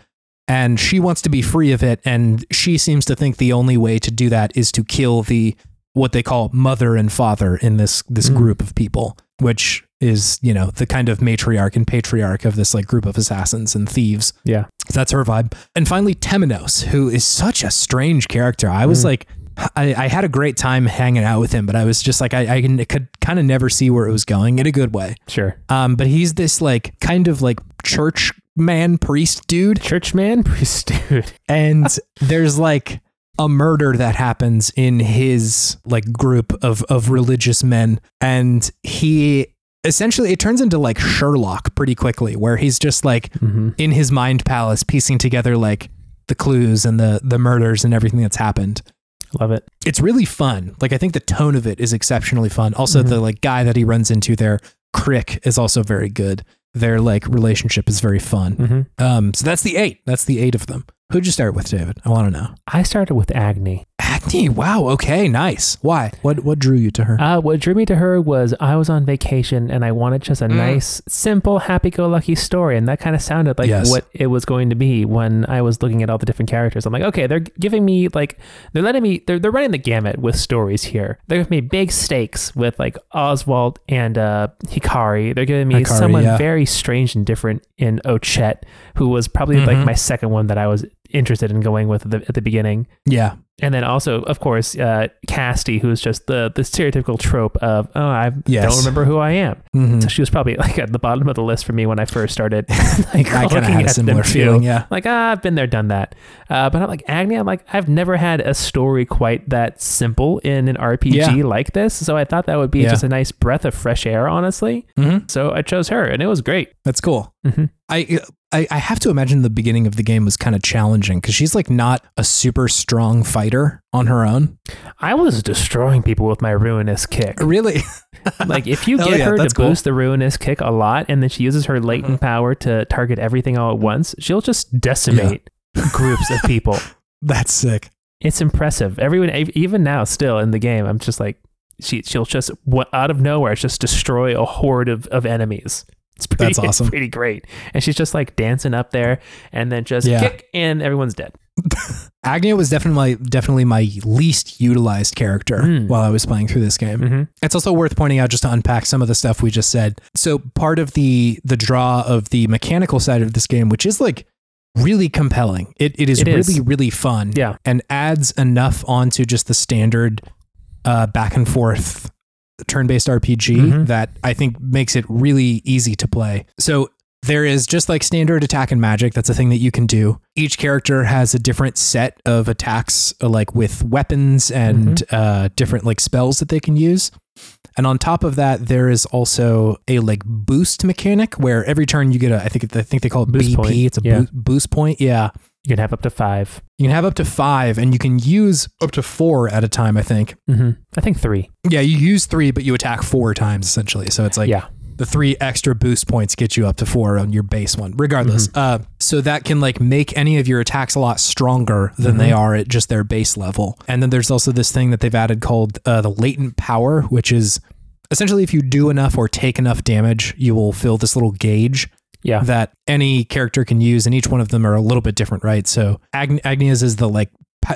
And she wants to be free of it. And she seems to think the only way to do that is to kill the what they call mother and father in this this mm. group of people, which is, you know, the kind of matriarch and patriarch of this like group of assassins and thieves. Yeah. So that's her vibe. And finally, Temenos, who is such a strange character. I was mm. like, I, I had a great time hanging out with him, but I was just like, I, I could kind of never see where it was going in a good way. Sure. Um, but he's this like kind of like church man, priest dude. Church man, priest dude. And there's like a murder that happens in his like group of, of religious men. And he... essentially, it turns into like Sherlock pretty quickly, where he's just like mm-hmm. in his mind palace piecing together like the clues and the the murders and everything that's happened. Love it. It's really fun. Like, I think the tone of it is exceptionally fun. Also, mm-hmm. the like guy that he runs into there, Crick, is also very good. Their like relationship is very fun. Mm-hmm. Um, so that's the eight. That's the eight of them. Who'd you start with, David? I want to know. I started with Agni. Agni, wow, okay, nice. Why? What What drew you to her? Uh, what drew me to her was I was on vacation and I wanted just a mm. nice, simple, happy-go-lucky story, and that kind of sounded like yes. what it was going to be when I was looking at all the different characters. I'm like, okay, they're giving me, like, they're letting me, they're, they're running the gamut with stories here. They're giving me big stakes with, like, Oswald and uh, Hikari. They're giving me Hikari, someone yeah. very strange and different in Ochet, who was probably, mm-hmm. like, my second one that I was interested in going with at the, at the beginning. Yeah. And then also, of course, uh, Casty, who's just the the stereotypical trope of, oh, I yes. don't remember who I am. Mm-hmm. So she was probably like at the bottom of the list for me when I first started. Like, I kind of had a similar feeling, too. yeah. Like, ah, I've been there, done that. Uh, but I'm like, Agni, I'm like, I've never had a story quite that simple in an R P G yeah. like this. So I thought that would be yeah. just a nice breath of fresh air, honestly. Mm-hmm. So I chose her, and it was great. That's cool. Mm-hmm. I, I I have to imagine the beginning of the game was kind of challenging because she's like not a super strong fighter on her own. I was destroying people with my ruinous kick. Really? Like if you get yeah, her to cool. boost the ruinous kick a lot, and then she uses her latent mm-hmm. power to target everything all at once, she'll just decimate yeah. groups of people. That's sick. It's impressive. Everyone, even now, still in the game, I'm just like, she she'll just out of nowhere just destroy a horde of, of enemies. It's pretty, That's awesome. It's pretty great. And she's just like dancing up there and then just yeah. kick and everyone's dead. Agnia was definitely, definitely my least utilized character mm. while I was playing through this game. Mm-hmm. It's also worth pointing out, just to unpack some of the stuff we just said. So part of the, the draw of the mechanical side of this game, which is like really compelling. It It is it really, is. really fun yeah. and adds enough onto just the standard uh, back and forth turn-based R P G mm-hmm. that I think makes it really easy to play. So there is just like standard attack and magic. That's a thing that you can do. Each character has a different set of attacks, like with weapons and mm-hmm. uh, different like spells that they can use. And on top of that, there is also a like boost mechanic where every turn you get a, I think I think they call it boost B P. Point. It's a yeah. boost, boost point. Yeah. You can have up to five. You can have up to five, and you can use up to four at a time, I think. Mm-hmm. I think three. Yeah, you use three, but you attack four times, essentially. So it's like yeah. the three extra boost points get you up to four on your base one, regardless. Mm-hmm. Uh, so that can like make any of your attacks a lot stronger than mm-hmm. they are at just their base level. And then there's also this thing that they've added called uh, the latent power, which is essentially if you do enough or take enough damage, you will fill this little gauge. Yeah, that any character can use, and each one of them are a little bit different, right? So Agn- Agnia's is the like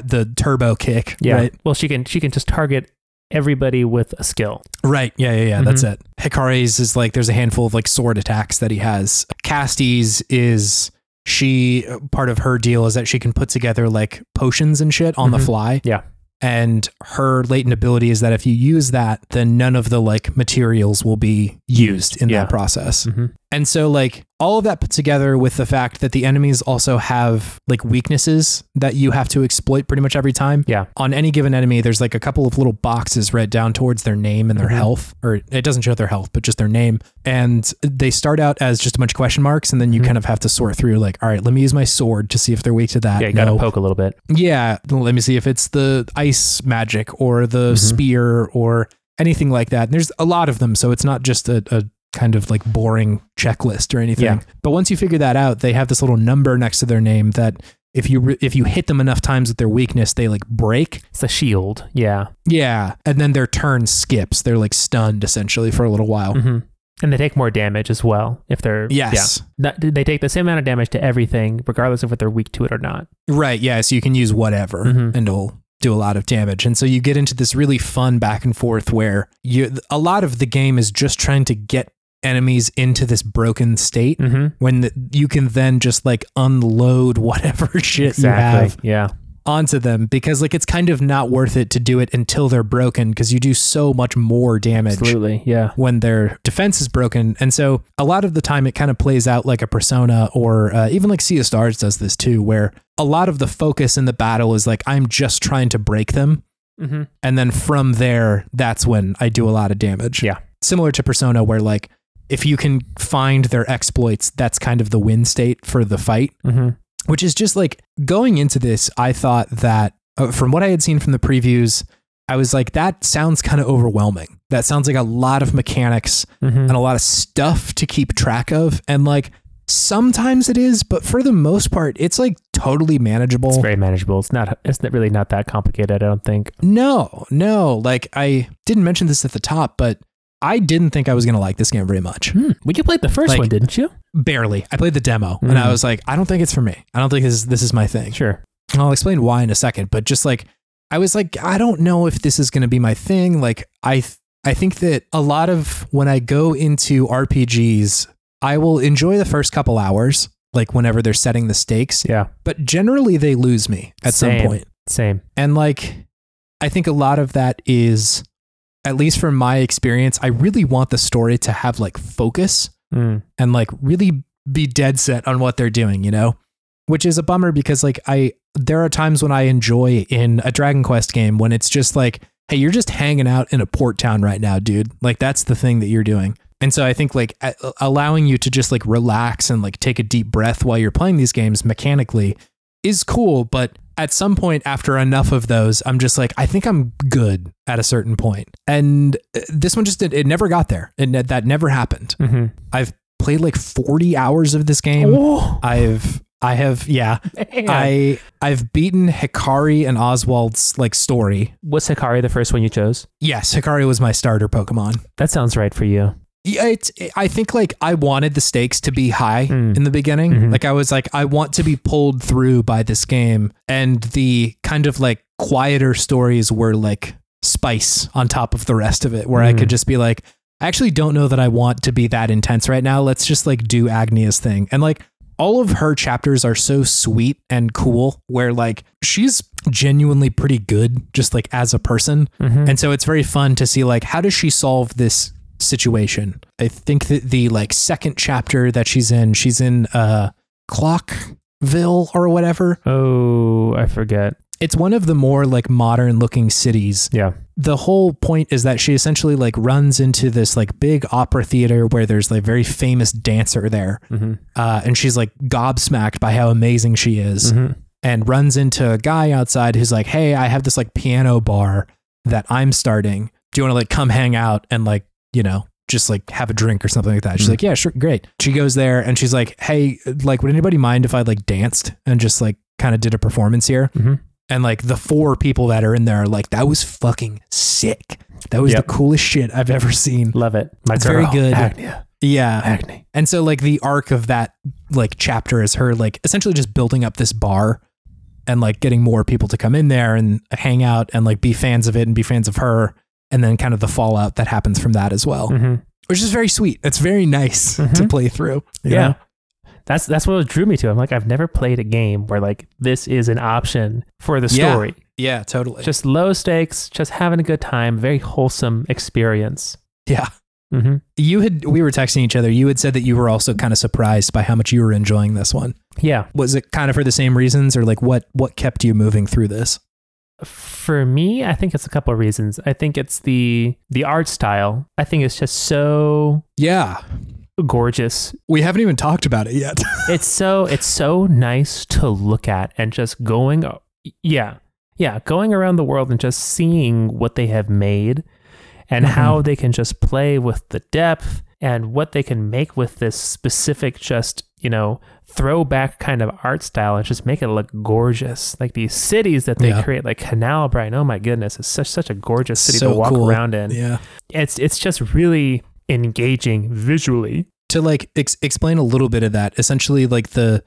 the turbo kick, yeah. right? Well, she can she can just target everybody with a skill, right? Yeah, yeah, yeah. Mm-hmm. That's it. Hikari's is like there's a handful of like sword attacks that he has. Casty's is she part of her deal is that she can put together like potions and shit on mm-hmm. the fly, yeah. And her latent ability is that if you use that, then none of the like materials will be used in yeah. that process. Mm-hmm. And so like all of that put together with the fact that the enemies also have like weaknesses that you have to exploit pretty much every time. Yeah. On any given enemy, there's like a couple of little boxes read down towards their name and their mm-hmm. health, or it doesn't show their health, but just their name. And they start out as just a bunch of question marks. And then you mm-hmm. kind of have to sort through like, all right, let me use my sword to see if they're weak to that. Yeah, you no. gotta poke a little bit. Yeah. Let me see if it's the ice magic or the mm-hmm. spear or anything like that. And there's a lot of them. So it's not just a, a kind of like boring checklist or anything. Yeah. But once you figure that out, they have this little number next to their name that if you re- if you hit them enough times with their weakness, they like break. It's a shield. Yeah. Yeah. And then their turn skips. They're like stunned essentially for a little while. Mm-hmm. And they take more damage as well if they're... Yes. Yeah. They take the same amount of damage to everything, regardless of whether they're weak to it or not. Right. Yeah. So you can use whatever mm-hmm. and it'll do a lot of damage. And so you get into this really fun back and forth where you a lot of the game is just trying to get enemies into this broken state mm-hmm. when the, you can then just like unload whatever shit exactly. you have yeah. onto them, because like it's kind of not worth it to do it until they're broken, because you do so much more damage absolutely yeah when their defense is broken. And so a lot of the time it kind of plays out like a Persona, or uh, even like Sea of Stars does this too, where a lot of the focus in the battle is like I'm just trying to break them mm-hmm. and then from there that's when I do a lot of damage. Yeah, similar to Persona, where like if you can find their exploits, that's kind of the win state for the fight, mm-hmm. which is just like going into this. I thought that uh, from what I had seen from the previews, I was like, that sounds kind of overwhelming. That sounds like a lot of mechanics mm-hmm. and a lot of stuff to keep track of. And like, sometimes it is, but for the most part, it's like totally manageable. It's very manageable. It's not, it's really not that complicated, I don't think. No, no. Like I didn't mention this at the top, but I didn't think I was going to like this game very much. Hmm. Well, you played the first like, one, didn't you? Barely. I played the demo mm. and I was like, I don't think it's for me. I don't think this is, this is my thing. Sure. And I'll explain why in a second, but just like, I was like, I don't know if this is going to be my thing. Like I, th- I think that a lot of when I go into R P Gs, I will enjoy the first couple hours, like whenever they're setting the stakes. Yeah. But generally they lose me at Same. some point. Same. And like, I think a lot of that is, at least from my experience, I really want the story to have like focus mm. and like really be dead set on what they're doing, you know, which is a bummer because like I, there are times when I enjoy in a Dragon Quest game when it's just like, hey, you're just hanging out in a port town right now, dude. Like that's the thing that you're doing. And so I think like allowing you to just like relax and like take a deep breath while you're playing these games mechanically is cool. But at some point after enough of those, I'm just like, I think I'm good at a certain point. And this one just did, it never got there. And that never happened. Mm-hmm. I've played like forty hours of this game. Oh. I've, I have, yeah, Man. I, I've beaten Hikari and Oswald's like story. Was Hikari the first one you chose? Yes. Hikari was my starter Pokemon. That sounds right for you. Yeah, it's, I think like I wanted the stakes to be high mm. in the beginning. Mm-hmm. Like I was like, I want to be pulled through by this game. And the kind of like quieter stories were like spice on top of the rest of it, where mm. I could just be like, I actually don't know that I want to be that intense right now. Let's just like do Agnia's thing. And like all of her chapters are so sweet and cool, where like she's genuinely pretty good just like as a person. Mm-hmm. And so it's very fun to see like, how does she solve this situation? I think that the like second chapter that she's in, she's in uh Clockville or whatever. Oh, I forget. It's one of the more like modern looking cities. Yeah. The whole point is that she essentially like runs into this like big opera theater where there's like very famous dancer there. Mm-hmm. Uh, and she's like gobsmacked by how amazing she is mm-hmm. and runs into a guy outside who's like, hey, I have this like piano bar that I'm starting. Do you want to like come hang out and like, you know, just like have a drink or something like that. She's mm. like, yeah, sure. Great. She goes there and she's like, hey, like, would anybody mind if I like danced and just like kind of did a performance here? Mm-hmm. And like the four people that are in there are like, that was fucking sick. That was yep. the coolest shit I've ever seen. Love it. My it's girl, very good. Agnia. Yeah. Agnia. And so like the arc of that like chapter is her like essentially just building up this bar and like getting more people to come in there and hang out and like be fans of it and be fans of her. And then kind of the fallout that happens from that as well, mm-hmm. which is very sweet. It's very nice mm-hmm. to play through. Yeah. Know? That's that's what drew me to. I'm like, I've never played a game where like this is an option for the story. Yeah, yeah, totally. Just low stakes, just having a good time, very wholesome experience. Yeah. Mm-hmm. You had, we were texting each other. You had said that you were also kind of surprised by how much you were enjoying this one. Yeah. Was it kind of for the same reasons, or like what, what kept you moving through this? For me, I think it's a couple of reasons. I think it's the, the art style. I think it's just so yeah gorgeous. We haven't even talked about it yet. It's so, it's so nice to look at, and just going, yeah, yeah, going around the world and just seeing what they have made. And mm-hmm. how they can just play with the depth and what they can make with this specific, just, you know, throwback kind of art style, and just make it look gorgeous. Like these cities that they yeah. create, like Canalbrine. Oh my goodness, it's such such a gorgeous city so to walk cool. around in. Yeah, it's it's just really engaging visually. To like ex- explain a little bit of that, essentially, like the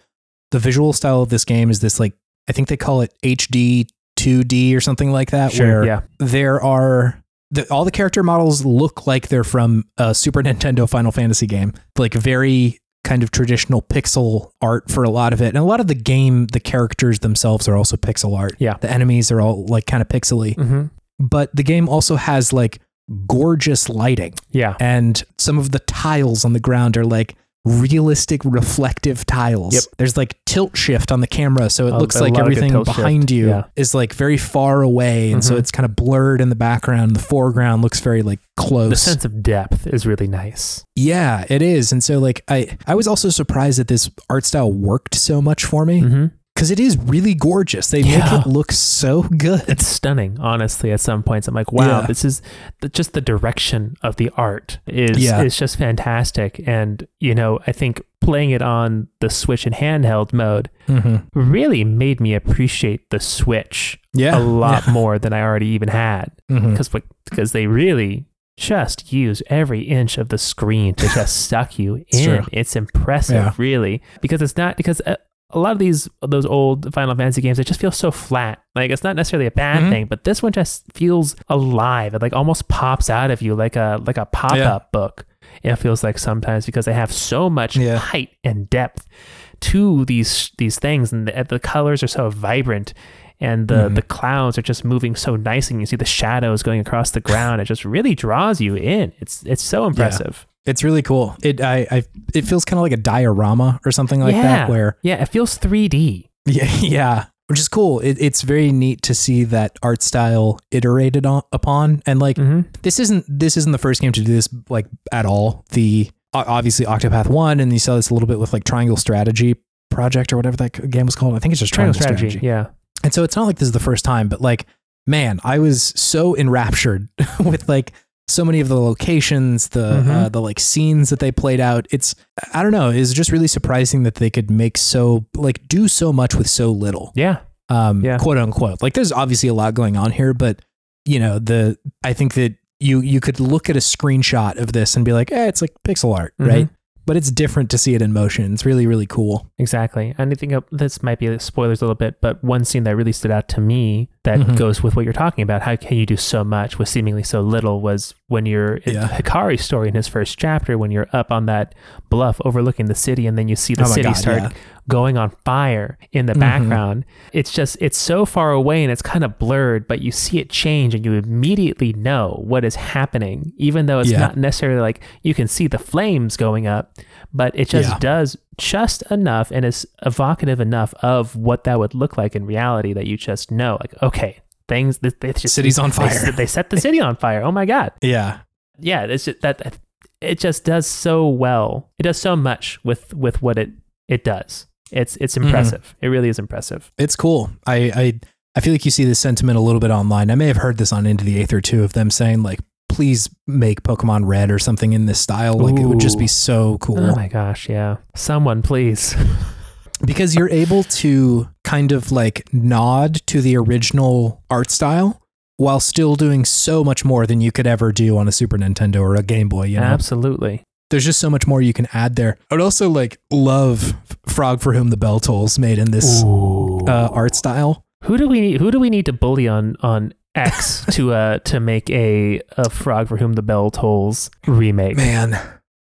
the visual style of this game is this, like, I think they call it H D two D or something like that, sure, where yeah. there are. The, all the character models look like they're from a Super Nintendo Final Fantasy game, like very kind of traditional pixel art for a lot of it. And a lot of the game, the characters themselves are also pixel art. Yeah. The enemies are all like kind of pixely, mm-hmm. but the game also has like gorgeous lighting. Yeah. And some of the tiles on the ground are like realistic reflective tiles. Yep. There's like tilt shift on the camera, so it oh, looks like everything behind shift. you yeah. is like very far away, and mm-hmm. so it's kind of blurred in the background. The foreground looks very like close. The sense of depth is really nice. Yeah, it is. And so like I I was also surprised that this art style worked so much for me, mm-hmm. because it is really gorgeous. They yeah. make it look so good. It's stunning, honestly, at some points. I'm like, wow, yeah. this is the, just the direction of the art is, yeah. is just fantastic. And, you know, I think playing it on the Switch in handheld mode mm-hmm. really made me appreciate the Switch yeah. a lot yeah. more than I already even had. Because mm-hmm. because they really just use every inch of the screen to just suck you it's in. True. It's impressive, yeah. really. Because it's not... because. Uh, A lot of these, those old Final Fantasy games, they just feel so flat. Like, it's not necessarily a bad mm-hmm. thing, but this one just feels alive. It like almost pops out of you like a, like a pop-up yeah. book. It feels like sometimes, because they have so much yeah. height and depth to these, these things. And the, the colors are so vibrant, and the, mm-hmm. the clouds are just moving so nicely. And you see the shadows going across the ground. It just really draws you in. It's, it's so impressive. Yeah. It's really cool. It I, I it feels kind of like a diorama or something like yeah. that. Where yeah, it feels three D. Yeah, yeah, which is cool. It, it's very neat to see that art style iterated on, upon. And like mm-hmm. this isn't this isn't the first game to do this like at all. The obviously Octopath one, and you saw this a little bit with like Triangle Strategy Project or whatever that game was called. I think it's just Triangle, Triangle Strategy. Strategy. Yeah, and so it's not like this is the first time, but like man, I was so enraptured with like. So many of the locations, the mm-hmm. uh, the like scenes that they played out. It's, I don't know, it's just really surprising that they could make so, like do so much with so little. Yeah. Um, yeah. Quote unquote. Like there's obviously a lot going on here, but you know, the, I think that you, you could look at a screenshot of this and be like, eh, it's like pixel art, mm-hmm. right? But it's different to see it in motion. It's really, really cool. Exactly. And I think this might be spoilers a little bit, but one scene that really stood out to me that mm-hmm. goes with what you're talking about, how can you do so much with seemingly so little, was when you're yeah. Hikari's story in his first chapter, when you're up on that bluff overlooking the city, and then you see the oh city God, start yeah. going on fire in the mm-hmm. background. It's just, it's so far away and it's kind of blurred, but you see it change and you immediately know what is happening, even though it's yeah. not necessarily like you can see the flames going up, but it just yeah. does just enough and is evocative enough of what that would look like in reality that you just know, like, okay, things, they, they just, city's on fire. They, they set the city on fire. Oh my God. Yeah. Yeah. It's just that it just does so well. It does so much with, with what it, it does. It's, it's impressive. Mm-hmm. It really is impressive. It's cool. I, I, I feel like you see this sentiment a little bit online. I may have heard this on Into the Aether too, of them saying like, please make Pokemon Red or something in this style. Like Ooh. It would just be so cool. Oh my gosh. Yeah. Someone please. Because you're able to kind of like nod to the original art style while still doing so much more than you could ever do on a Super Nintendo or a Game Boy. You know? Absolutely. There's just so much more you can add there. I would also like love Frog for Whom the Bell Tolls made in this uh, art style. Who do we need? Who do we need to bully on, on X to uh to make a a Frog for Whom the Bell Tolls remake? Man,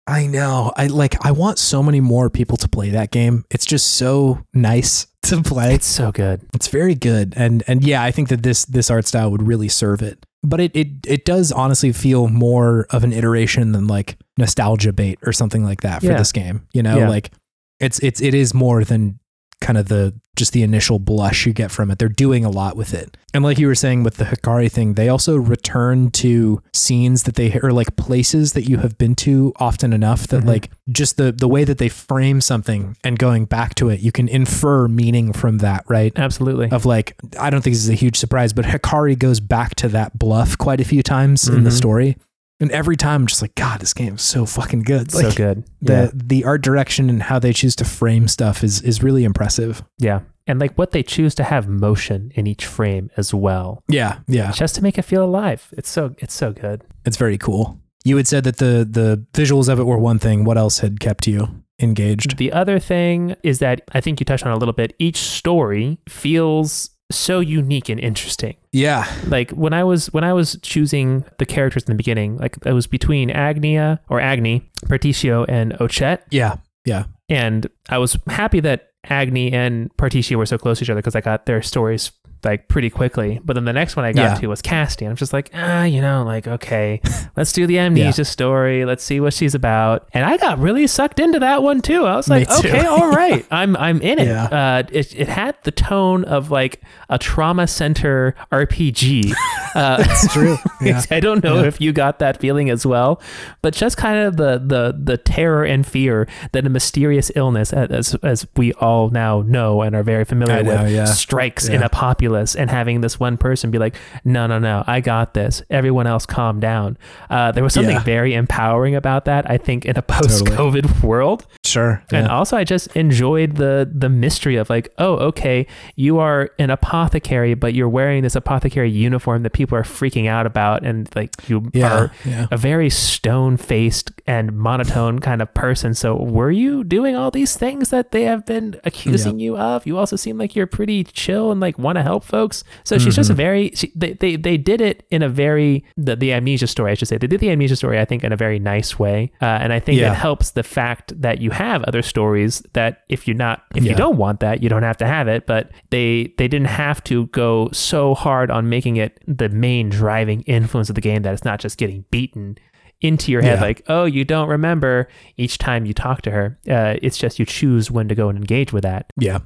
I know. I like, I want so many more people to play that game. It's just so nice to play. It's so good. It's very good. And, and yeah, I think that this, this art style would really serve it, but it, it, it does honestly feel more of an iteration than like nostalgia bait or something like that for yeah. this game, you know, yeah. like it's, it's, it is more than kind of the, just the initial blush you get from it. They're doing a lot with it. And like you were saying with the Hikari thing, they also return to scenes that they, or like places that you have been to often enough that mm-hmm. like just the, the way that they frame something and going back to it, you can infer meaning from that, right? Absolutely. Of like, I don't think this is a huge surprise, but Hikari goes back to that bluff quite a few times mm-hmm. in the story. And every time I'm just like, God, this game is so fucking good. Like, so good. Yeah. The the art direction and how they choose to frame stuff is is really impressive. Yeah. And like what they choose to have motion in each frame as well. Yeah. Yeah. Just to make it feel alive. It's so it's so good. It's very cool. You had said that the the visuals of it were one thing. What else had kept you engaged? The other thing is that I think you touched on a little bit. Each story feels so unique and interesting. Yeah. Like when I was when I was choosing the characters in the beginning, like I was between Agnia or Agni, Particio and Ochette. Yeah. Yeah. And I was happy that Agni and Particio were so close to each other because I got their stories like pretty quickly. But then the next one I got yeah. to was Casty. I'm just like, ah, you know, like, okay, let's do the amnesia yeah. story. Let's see what she's about. And I got really sucked into that one too. I was like, okay, all right. I'm, I'm in it. Yeah. Uh, it. It had the tone of like a trauma center R P G. Uh, That's true. Yeah. I don't know yeah. if you got that feeling as well, but just kind of the, the, the terror and fear that a mysterious illness, as, as we all now know and are very familiar know, with, yeah. strikes yeah. in a popular and having this one person be like, no, no, no, I got this. Everyone else calm down. Uh, there was something yeah. very empowering about that, I think, in a post-COVID totally. world. Sure. Yeah. And also I just enjoyed the the mystery of like, oh, okay, you are an apothecary, but you're wearing this apothecary uniform that people are freaking out about. And like you yeah. are yeah. a very stone-faced and monotone kind of person. So were you doing all these things that they have been accusing yeah. you of? You also seem like you're pretty chill and like want to help folks. So mm-hmm. she's just a very, she, they, they they did it in a very, the, the amnesia story, I should say. They did the amnesia story, I think, in a very nice way. Uh, and I think yeah. it helps the fact that you have other stories that if you're not, if yeah. you don't want that, you don't have to have it. But they, they didn't have to go so hard on making it the main driving influence of the game that it's not just getting beaten into your head yeah. like, oh, you don't remember each time you talk to her. Uh, it's just you choose when to go and engage with that. Yeah.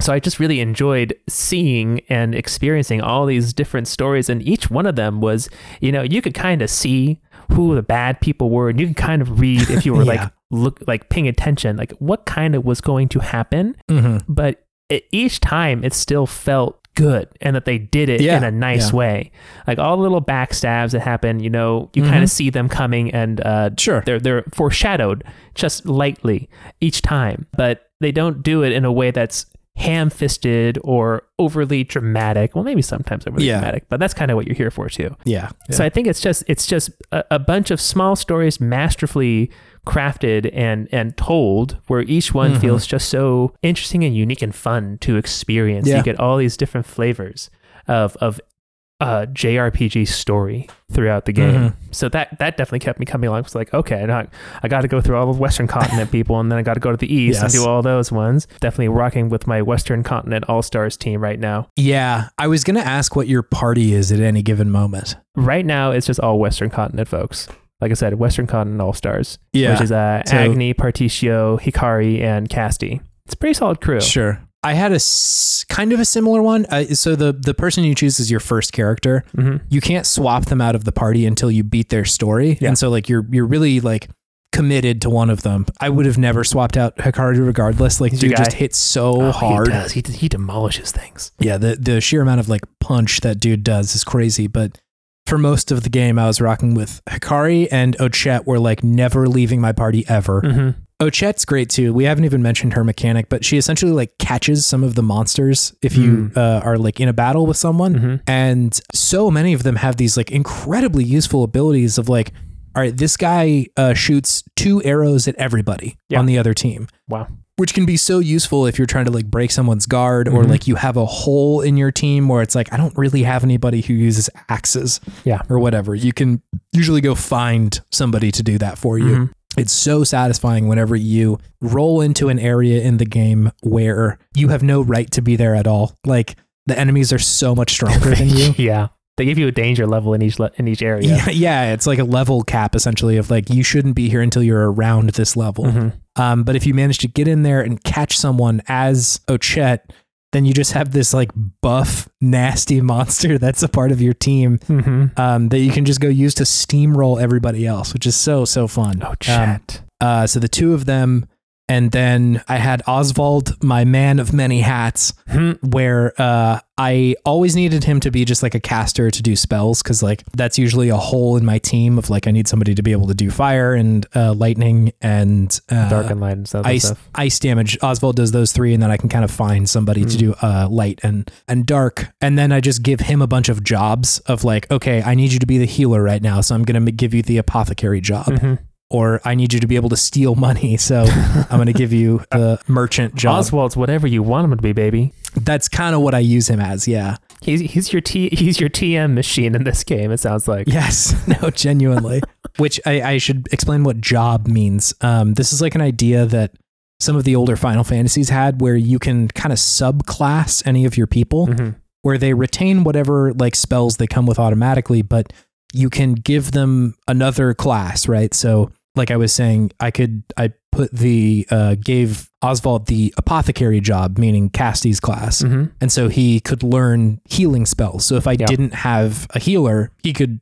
So I just really enjoyed seeing and experiencing all these different stories. And each one of them was, you know, you could kind of see who the bad people were. And you could kind of read if you were yeah. like, look, like paying attention, like what kind of was going to happen. Mm-hmm. But it, each time it still felt good and that they did it yeah. in a nice yeah. way. Like all the little backstabs that happen, you know, you mm-hmm. kind of see them coming and uh, sure. they're, they're foreshadowed just lightly each time. But they don't do it in a way that's ham-fisted or overly dramatic. Well, maybe sometimes overly yeah. dramatic, but that's kind of what you're here for too. Yeah. yeah. So I think it's just it's just a, a bunch of small stories masterfully crafted and and told, where each one mm-hmm. feels just so interesting and unique and fun to experience. Yeah. You get all these different flavors of of uh, J R P G story throughout the game. Mm-hmm. So that that definitely kept me coming along. It was like, okay, I, I got to go through all the Western continent people, and then I got to go to the East yes. and do all those ones. Definitely rocking with my Western continent All-Stars team right now. Yeah. I was going to ask what your party is at any given moment. Right now, it's just all Western continent folks. Like I said, Western continent All-Stars, yeah. which is uh, so, Agni, Particio, Hikari, and Casty. It's a pretty solid crew. Sure. I had a s- kind of a similar one. Uh, so the, the person you choose is your first character. Mm-hmm. You can't swap them out of the party until you beat their story. Yeah. And so like, you're, you're really like committed to one of them. I would have never swapped out Hikari regardless. Like, He's dude just hits so oh, hard. He does. He, he demolishes things. Yeah. The, the sheer amount of like punch that dude does is crazy. But for most of the game, I was rocking with Hikari, and Ochette were like never leaving my party ever. Mm-hmm. Ochette's great too. We haven't even mentioned her mechanic, but she essentially like catches some of the monsters if you mm. uh, are like in a battle with someone. Mm-hmm. And so many of them have these like incredibly useful abilities of like, all right, this guy uh, shoots two arrows at everybody yeah. on the other team. Wow. Which can be so useful if you're trying to like break someone's guard mm-hmm. or like you have a hole in your team where it's like, I don't really have anybody who uses axes yeah. or whatever. You can usually go find somebody to do that for you. Mm-hmm. It's so satisfying whenever you roll into an area in the game where you have no right to be there at all. Like, the enemies are so much stronger than you. Yeah. They give you a danger level in each le- in each area. Yeah, yeah, it's like a level cap, essentially, of like, you shouldn't be here until you're around this level. Mm-hmm. Um, but if you manage to get in there and catch someone as Ochette, then you just have this like buff, nasty monster that's a part of your team, mm-hmm. um, that you can just go use to steamroll everybody else, which is so, so fun. Oh, chat. Um, uh, so the two of them, and then I had Oswald, my man of many hats, mm-hmm. where uh, I always needed him to be just like a caster to do spells, because like that's usually a hole in my team of like, I need somebody to be able to do fire and uh, lightning and uh, dark and light and stuff. Ice, and stuff. Ice damage. Oswald does those three, and then I can kind of find somebody mm-hmm. to do uh, light and and dark, and then I just give him a bunch of jobs of like, okay, I need you to be the healer right now, so I'm gonna give you the apothecary job. Mm-hmm. Or I need you to be able to steal money, so I'm going to give you the merchant job. Oswald's whatever you want him to be, baby. That's kind of what I use him as, yeah. He's he's your T he's your T M machine in this game, it sounds like. Yes, no, genuinely. Which I, I should explain what job means. Um, this is like an idea that some of the older Final Fantasies had, where you can kind of subclass any of your people, mm-hmm. where they retain whatever like spells they come with automatically, but you can give them another class, right? So like I was saying, I could, I put the, uh, gave Oswald the apothecary job, meaning Casty's class. Mm-hmm. And so he could learn healing spells. So if I yeah. didn't have a healer, he could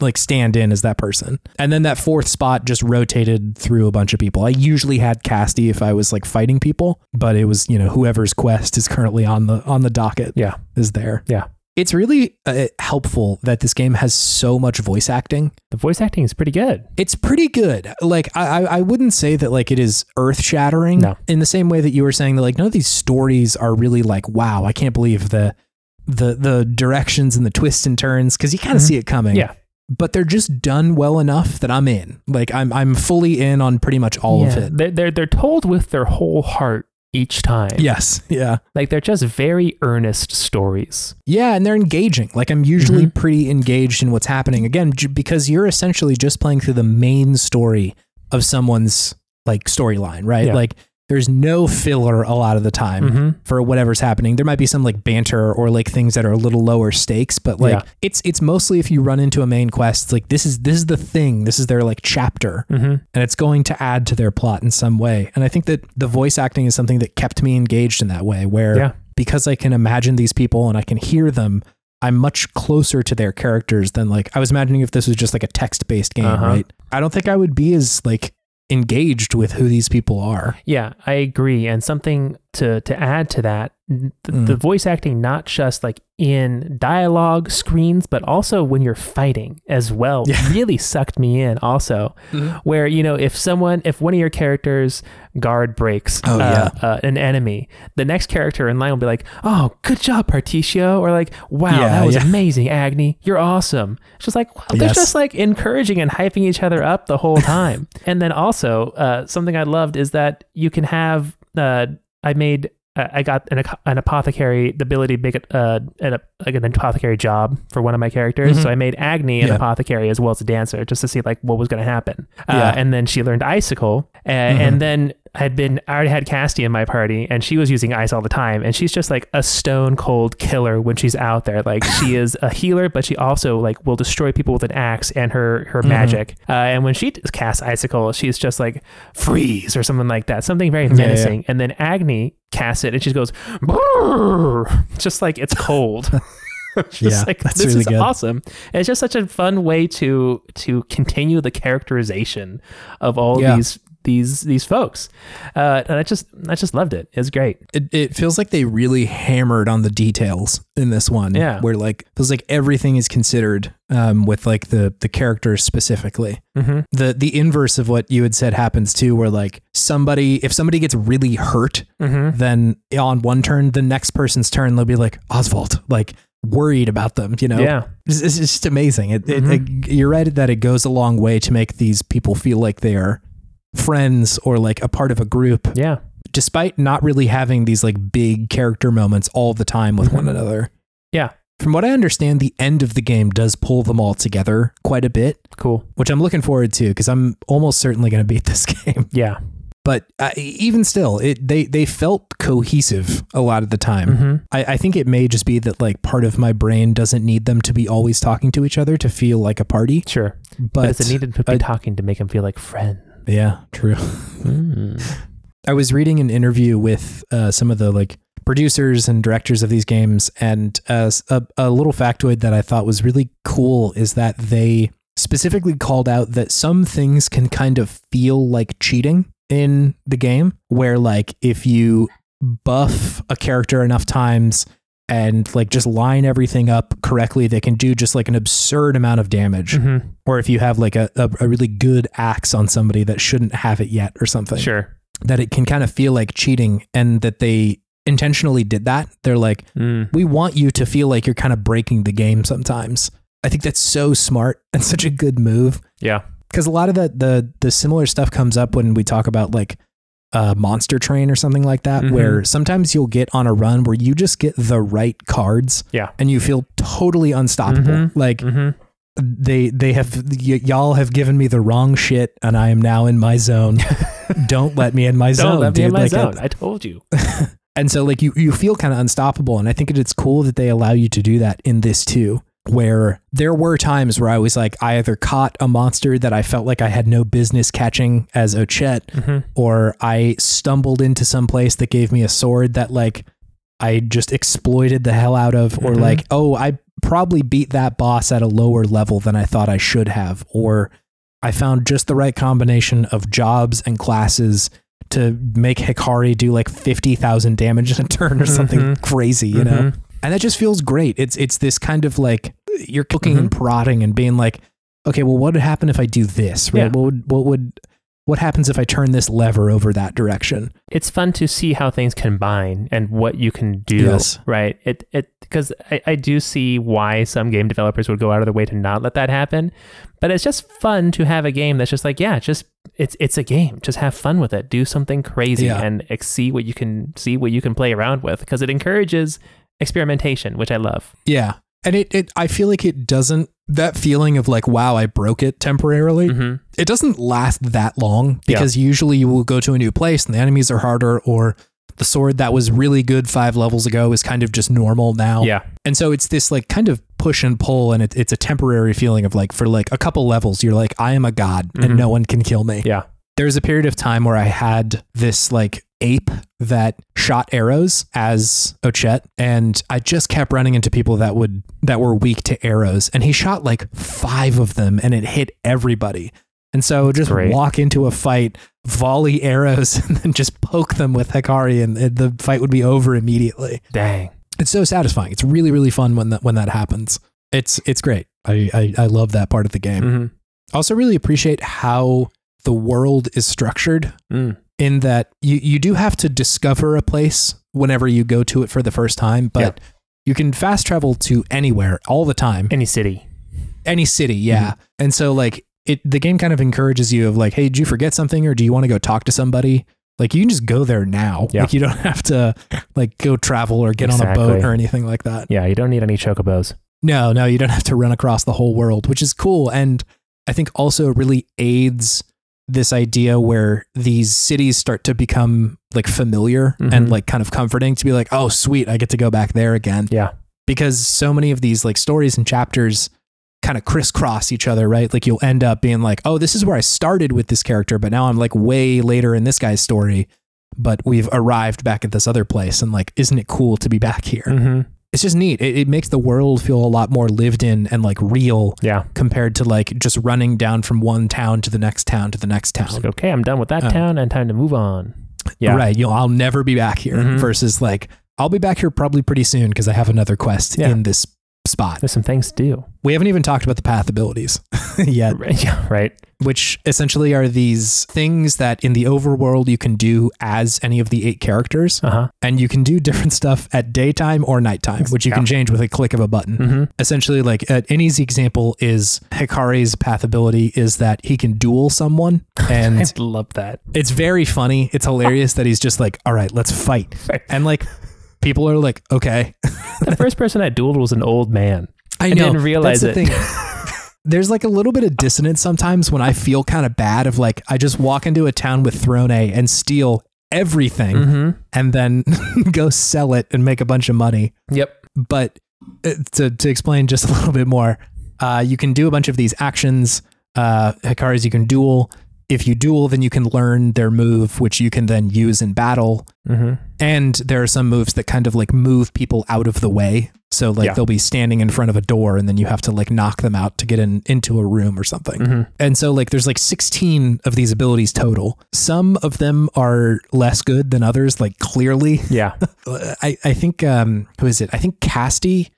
like stand in as that person. And then that fourth spot just rotated through a bunch of people. I usually had Casty if I was like fighting people, but it was, you know, whoever's quest is currently on the, on the docket yeah. is there. Yeah. It's really uh, helpful that this game has so much voice acting. The voice acting is pretty good. It's pretty good. Like, I, I wouldn't say that like it is earth shattering no. in the same way that you were saying that like, none of these stories are really like, wow, I can't believe the, the, the directions and the twists and turns. 'Cause you kind of mm-hmm. see it coming. Yeah. But they're just done well enough that I'm in, like, I'm, I'm fully in on pretty much all yeah. of it. They're, they're, they're told with their whole heart. Each time. Yes. Yeah. Like they're just very earnest stories. Yeah. And they're engaging. Like I'm usually mm-hmm. pretty engaged in what's happening, again, j- because you're essentially just playing through the main story of someone's like storyline, right? Yeah. Like there's no filler a lot of the time mm-hmm. for whatever's happening. There might be some like banter or like things that are a little lower stakes, but like yeah. it's, it's mostly if you run into a main quest, it's like this is, this is the thing, this is their like chapter mm-hmm. and it's going to add to their plot in some way. And I think that the voice acting is something that kept me engaged in that way, where yeah. because I can imagine these people and I can hear them, I'm much closer to their characters than like, I was imagining if this was just like a text-based game, uh-huh. right? I don't think I would be as like engaged with who these people are. Yeah, I agree. And something to to add to that, th- mm. the voice acting, not just like in dialogue screens, but also when you're fighting as well, yeah. really sucked me in also, mm-hmm. where, you know, if someone, if one of your characters guard breaks oh, uh, yeah. uh, an enemy, the next character in line will be like, oh, good job, Particio, or like, wow, yeah, that was yeah. amazing, Agni, you're awesome. It's just like, wow, they're yes. just like encouraging and hyping each other up the whole time. And then also uh, something I loved is that you can have, uh, I made, I got an, an apothecary, the ability to make it, uh, an, like an apothecary job for one of my characters. Mm-hmm. So I made Agni an yeah. apothecary as well as a dancer, just to see like what was going to happen. Uh, yeah. And then she learned Icicle. Uh, mm-hmm. And then had been, I already had Casty in my party and she was using ice all the time. And she's just like a stone cold killer when she's out there. Like she is a healer, but she also like will destroy people with an axe and her, her mm-hmm. magic. Uh, and when she casts Icicle, she's just like freeze or something like that. Something very menacing. Yeah, yeah. And then Agni casts it and she goes, brrr! Just like it's cold. Just yeah, like, that's this really is good. Awesome. And it's just such a fun way to, to continue the characterization of all yeah. these these these folks uh and I just I just loved it. It was great. It, it feels like they really hammered on the details in this one, yeah where like it feels like everything is considered um with like the the characters specifically. Mm-hmm. the the inverse of what you had said happens too, where like somebody if somebody gets really hurt, mm-hmm. then on one turn the next person's turn they'll be like Oswald, like worried about them, you know? Yeah. It's, it's just amazing. It, mm-hmm. it, it you're right that it goes a long way to make these people feel like they are friends or like a part of a group, yeah despite not really having these like big character moments all the time with mm-hmm. one another. Yeah From what I understand, the end of the game does pull them all together quite a bit. Cool. Which I'm looking forward to, because I'm almost certainly going to beat this game. Yeah. But uh, even still, it they, they felt cohesive a lot of the time. Mm-hmm. I, I think it may just be that like part of my brain doesn't need them to be always talking to each other to feel like a party. Sure. But, but it's needed to be uh, talking to make them feel like friends. Yeah, true. Mm. I was reading an interview with uh, some of the like producers and directors of these games. And uh, a, a little factoid that I thought was really cool is that they specifically called out that some things can kind of feel like cheating in the game, where like if you buff a character enough times and like just line everything up correctly, they can do just like an absurd amount of damage. Mm-hmm. Or if you have like a, a, a really good axe on somebody that shouldn't have it yet or something. Sure. That it can kind of feel like cheating, and that they intentionally did that. They're like, mm. we want you to feel like you're kind of breaking the game sometimes. I think that's so smart and such a good move. Yeah. Because a lot of the, the the similar stuff comes up when we talk about like uh, Monster Train or something like that, mm-hmm. where sometimes you'll get on a run where you just get the right cards, yeah. and you feel totally unstoppable. Mm-hmm. Like mm-hmm. they they have y- y'all have given me the wrong shit, and I am now in my zone. Don't let me in my zone. Don't let me dude. in my like zone. A, I told you. And so like you you feel kind of unstoppable, and I think it's cool that they allow you to do that in this too. Where there were times where I was like, I either caught a monster that I felt like I had no business catching as Ochette, mm-hmm. or I stumbled into some place that gave me a sword that like I just exploited the hell out of, or mm-hmm. like, oh, I probably beat that boss at a lower level than I thought I should have, or I found just the right combination of jobs and classes to make Hikari do like fifty thousand damage in a turn or something mm-hmm. crazy, you mm-hmm. know? And that just feels great. It's it's this kind of like you're cooking mm-hmm. and prodding and being like, okay, well, what would happen if I do this? Right? Yeah. What would what would what happens if I turn this lever over that direction? It's fun to see how things combine and what you can do. Yes. Right. It it because I, I do see why some game developers would go out of their way to not let that happen. But it's just fun to have a game that's just like, yeah, just it's it's a game. Just have fun with it. Do something crazy yeah. and see what you can see what you can play around with, because it encourages experimentation, which I love. Yeah. And it, it, I feel like it doesn't, that feeling of like, wow, I broke it temporarily. Mm-hmm. It doesn't last that long, because yeah. usually you will go to a new place and the enemies are harder, or the sword that was really good five levels ago is kind of just normal now. Yeah. And so it's this like kind of push and pull, and it, it's a temporary feeling of like, for like a couple levels, you're like, I am a god mm-hmm. and no one can kill me. Yeah. There's a period of time where I had this like ape that shot arrows as Ochette, and I just kept running into people that would that were weak to arrows, and he shot like five of them and it hit everybody. And so just Great. walk into a fight, volley arrows, and then just poke them with Hikari, and the fight would be over immediately. Dang. It's so satisfying. It's really, really fun when that when that happens. It's it's great. I I, I love that part of the game. Mm-hmm. I also really appreciate how the world is structured. Mm. In that you, you do have to discover a place whenever you go to it for the first time, but yeah. you can fast travel to anywhere all the time. Any city. Any city, yeah. Mm-hmm. And so like it the game kind of encourages you of like, hey, did you forget something, or do you want to go talk to somebody? Like you can just go there now. Yeah. Like you don't have to like go travel or get exactly. on a boat or anything like that. Yeah, you don't need any chocobos. No, no, you don't have to run across the whole world, which is cool. And I think also really aids this idea where these cities start to become like familiar mm-hmm. and like kind of comforting to be like, oh sweet, I get to go back there again. Yeah. Because so many of these like stories and chapters kind of crisscross each other, right? Like you'll end up being like, oh, this is where I started with this character, but now I'm like way later in this guy's story, but we've arrived back at this other place. And like, isn't it cool to be back here? Mm-hmm. It's just neat. It, it makes the world feel a lot more lived in and like real yeah. compared to like just running down from one town to the next town to the next town. Like, okay, I'm done with that um, town and time to move on. Yeah. Right. You know, I'll never be back here mm-hmm. versus like, I'll be back here probably pretty soon because I have another quest yeah. in this spot. There's some things to do. We haven't even talked about the path abilities yet. Right. Yeah, right. Which essentially are these things that in the overworld you can do as any of the eight characters. Uh-huh. And you can do different stuff at daytime or nighttime, which you yeah. can change with a click of a button. Mm-hmm. Essentially, like an easy example is Hikari's path ability is that he can duel someone. And I love that. It's very funny. It's hilarious that he's just like, all right, let's fight. Right. And like people are like, okay, the first person I dueled was an old man. I, know. I didn't realize That's the it. Thing. There's like a little bit of dissonance sometimes when I feel kind of bad of like, I just walk into a town with Throne and steal everything mm-hmm. and then go sell it and make a bunch of money. Yep. But to, to explain just a little bit more, uh, you can do a bunch of these actions. Uh, Hikaris, you can duel. If you duel, then you can learn their move, which you can then use in battle. Mm-hmm. And there are some moves that kind of like move people out of the way. So like yeah. they'll be standing in front of a door and then you have to like knock them out to get in into a room or something. Mm-hmm. And so like there's like sixteen of these abilities total. Some of them are less good than others, like clearly. Yeah. I, I think, um, who is it? I think Casty.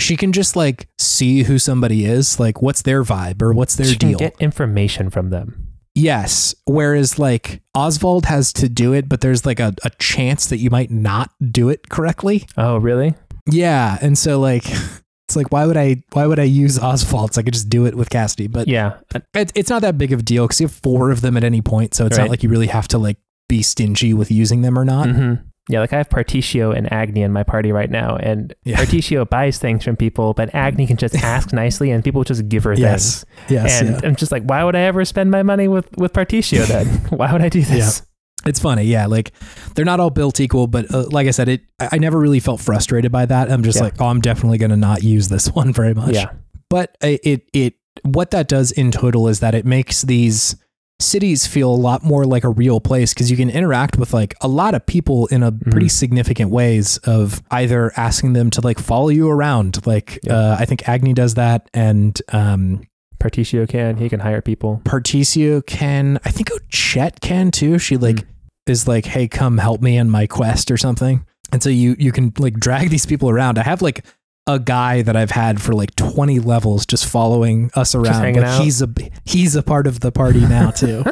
She can just like see who somebody is, like what's their vibe or what's their she deal. She can get information from them. Yes. Whereas like Oswald has to do it, but there's like a, a chance that you might not do it correctly. Oh, really? Yeah. And so like, it's like, why would I, why would I use Oswald? So I could just do it with Cassidy, but yeah, it, it's not that big of a deal because you have four of them at any point. So it's right. not like you really have to like be stingy with using them or not. Mm-hmm. Yeah, like I have Particio and Agni in my party right now, and yeah. Particio buys things from people, but Agni can just ask nicely, and people just give her yes. things. Yes, and yeah. I'm just like, why would I ever spend my money with, with Particio then? Why would I do this? Yeah. It's funny, yeah. Like, they're not all built equal, but uh, like I said, it. I, I never really felt frustrated by that. I'm just yeah. like, oh, I'm definitely going to not use this one very much. Yeah. But it it what that does in total is that it makes these cities feel a lot more like a real place because you can interact with like a lot of people in a pretty mm. significant ways of either asking them to like follow you around. Like yeah. uh, I think Agni does that and um, Particio can, he can hire people. Particio can, I think Chet can too. She like mm. is like, hey, come help me in my quest or something. And so you, you can like drag these people around. I have like a guy that I've had for like twenty levels just following us around. Like he's a he's a part of the party now too.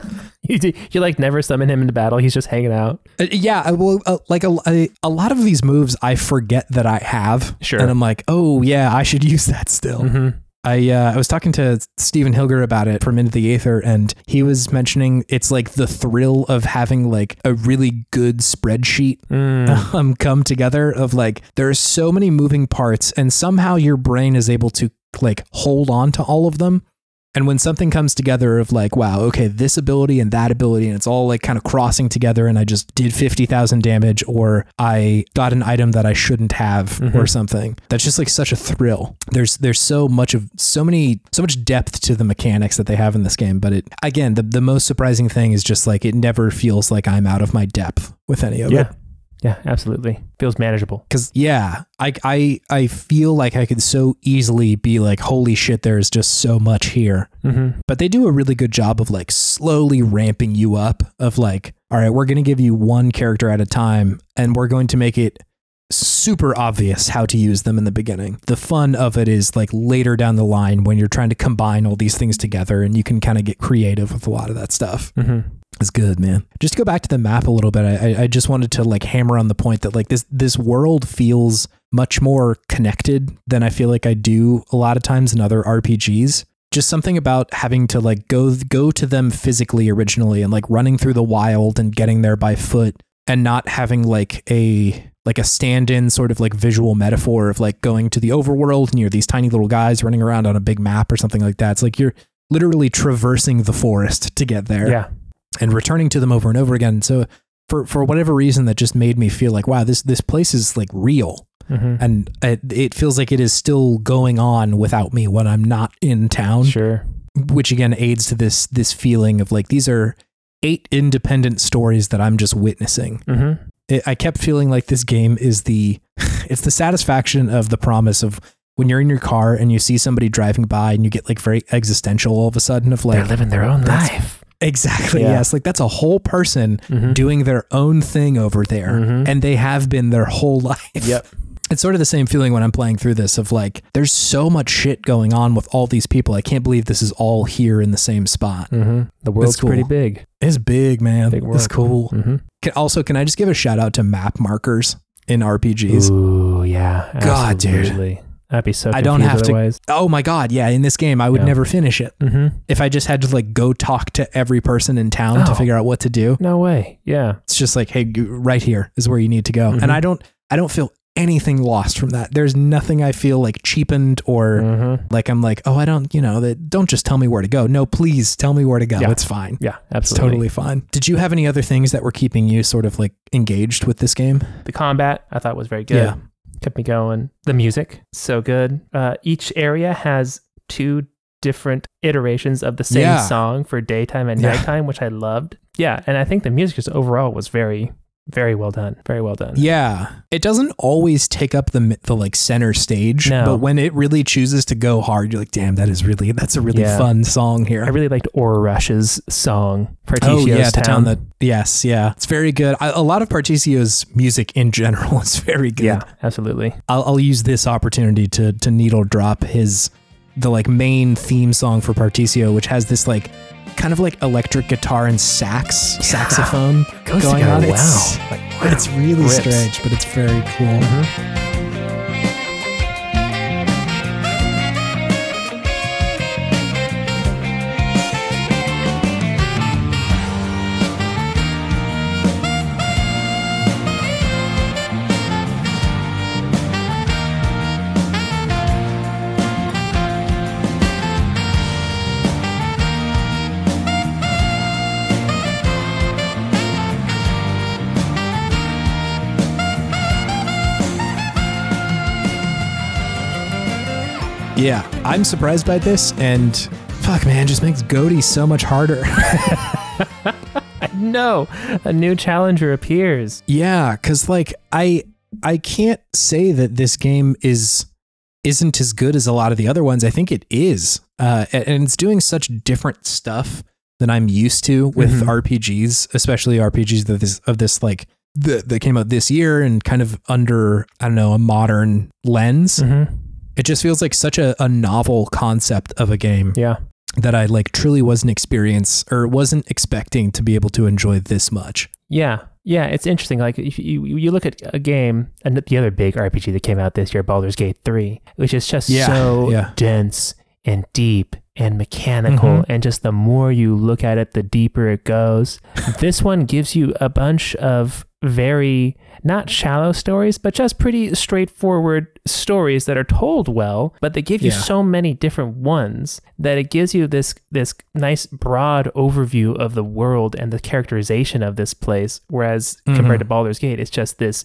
you, do, you like never summon him into battle. He's just hanging out. Uh, yeah. I will, uh, like a, a lot of these moves I forget that I have. Sure. And I'm like, oh yeah, I should use that still. Mm-hmm. I uh, I was talking to Stephen Hilger about it from Into the Aether, and he was mentioning it's like the thrill of having like a really good spreadsheet mm. um, come together of like, there are so many moving parts and somehow your brain is able to like hold on to all of them. And when something comes together of like, wow, okay, this ability and that ability, and it's all like kind of crossing together and I just did fifty thousand damage or I got an item that I shouldn't have mm-hmm. or something. That's just like such a thrill. There's there's so much of so many, so much depth to the mechanics that they have in this game. But it, again, the, the most surprising thing is just like, it never feels like I'm out of my depth with any of yeah. it. Yeah, absolutely. Feels manageable. Because yeah, I, I I feel like I could so easily be like, holy shit, there's just so much here. Mm-hmm. But they do a really good job of like slowly ramping you up of like, all right, we're going to give you one character at a time and we're going to make it super obvious how to use them in the beginning. The fun of it is like later down the line when you're trying to combine all these things together and you can kind of get creative with a lot of that stuff. Mm-hmm. It's good, man. Just to go back to the map a little bit, I, I just wanted to like hammer on the point that like this this world feels much more connected than I feel like I do a lot of times in other R P Gs. Just something about having to like go go to them physically originally and like running through the wild and getting there by foot and not having like a like a stand-in sort of like visual metaphor of like going to the overworld and you're these tiny little guys running around on a big map or something like that. It's like you're literally traversing the forest to get there. Yeah. And returning to them over and over again. So for, for whatever reason, that just made me feel like, wow, this, this place is like real. Mm-hmm. And it, it feels like it is still going on without me when I'm not in town. Sure. Which again, aids to this, this feeling of like, these are eight independent stories that I'm just witnessing. Mm-hmm. It, I kept feeling like this game is the, it's the satisfaction of the promise of when you're in your car and you see somebody driving by and you get like very existential all of a sudden of like, they're living their own life. Exactly. Yeah. Yes. Like that's a whole person mm-hmm. doing their own thing over there. Mm-hmm. And they have been their whole life. Yep. It's sort of the same feeling when I'm playing through this of like, there's so much shit going on with all these people. I can't believe this is all here in the same spot. Mm-hmm. The world's cool. Pretty big. It's big, man. Big world. It's cool. Mm-hmm. Can, also, can I just give a shout out to map markers in R P Gs? Ooh, yeah. Absolutely. God, dude. I'd be so I don't have otherwise. To. Oh my God. Yeah. In this game, I would yeah. never finish it. Mm-hmm. If I just had to like go talk to every person in town oh, to figure out what to do. No way. Yeah. It's just like, hey, right here is where you need to go. Mm-hmm. And I don't, I don't feel anything lost from that. There's nothing I feel like cheapened or mm-hmm. like I'm like, oh, I don't, you know, that don't just tell me where to go. No, please tell me where to go. Yeah. It's fine. Yeah, absolutely. It's totally fine. Did you have any other things that were keeping you sort of like engaged with this game? The combat I thought was very good. Yeah. Kept me going. The music, so good. Uh, each area has two different iterations of the same yeah. song for daytime and yeah. nighttime, which I loved. Yeah. And I think the music just overall was very... Very well done. Very well done. Yeah. It doesn't always take up the the like center stage, no. but when it really chooses to go hard, you're like, damn, that is really, that's a really yeah. fun song here. I really liked Aura Rush's song, Particio's oh, yeah, Town. The town that, yes. Yeah. It's very good. I, a lot of Particio's music in general is very good. Yeah, absolutely. I'll, I'll use this opportunity to, to needle drop his, the like main theme song for Particcio, which has this like, kind of like electric guitar and sax, yeah. saxophone Goes going together. on. Wow. It's, like, wow. it's really Rips. strange, but it's very cool. Mm-hmm. Yeah, I'm surprised by this, and fuck, man, just makes Goaty so much harder. I know, a new challenger appears. Yeah, because like I, I can't say that this game is isn't as good as a lot of the other ones. I think it is, uh, and it's doing such different stuff than I'm used to with mm-hmm. R P Gs, especially R P Gs of this of this like that that came out this year and kind of under I don't know a modern lens. Mm-hmm. It just feels like such a, a novel concept of a game yeah. that I like truly wasn't experience or wasn't expecting to be able to enjoy this much. Yeah. Yeah. It's interesting. Like if you, you look at a game and the other big R P G that came out this year, Baldur's Gate three, which is just yeah. so yeah. dense and deep and mechanical. Mm-hmm. And just the more you look at it, the deeper it goes. This one gives you a bunch of very not shallow stories, but just pretty straightforward stories that are told well, but they give you yeah. so many different ones that it gives you this this nice broad overview of the world and the characterization of this place. Whereas mm-hmm. compared to Baldur's Gate, it's just this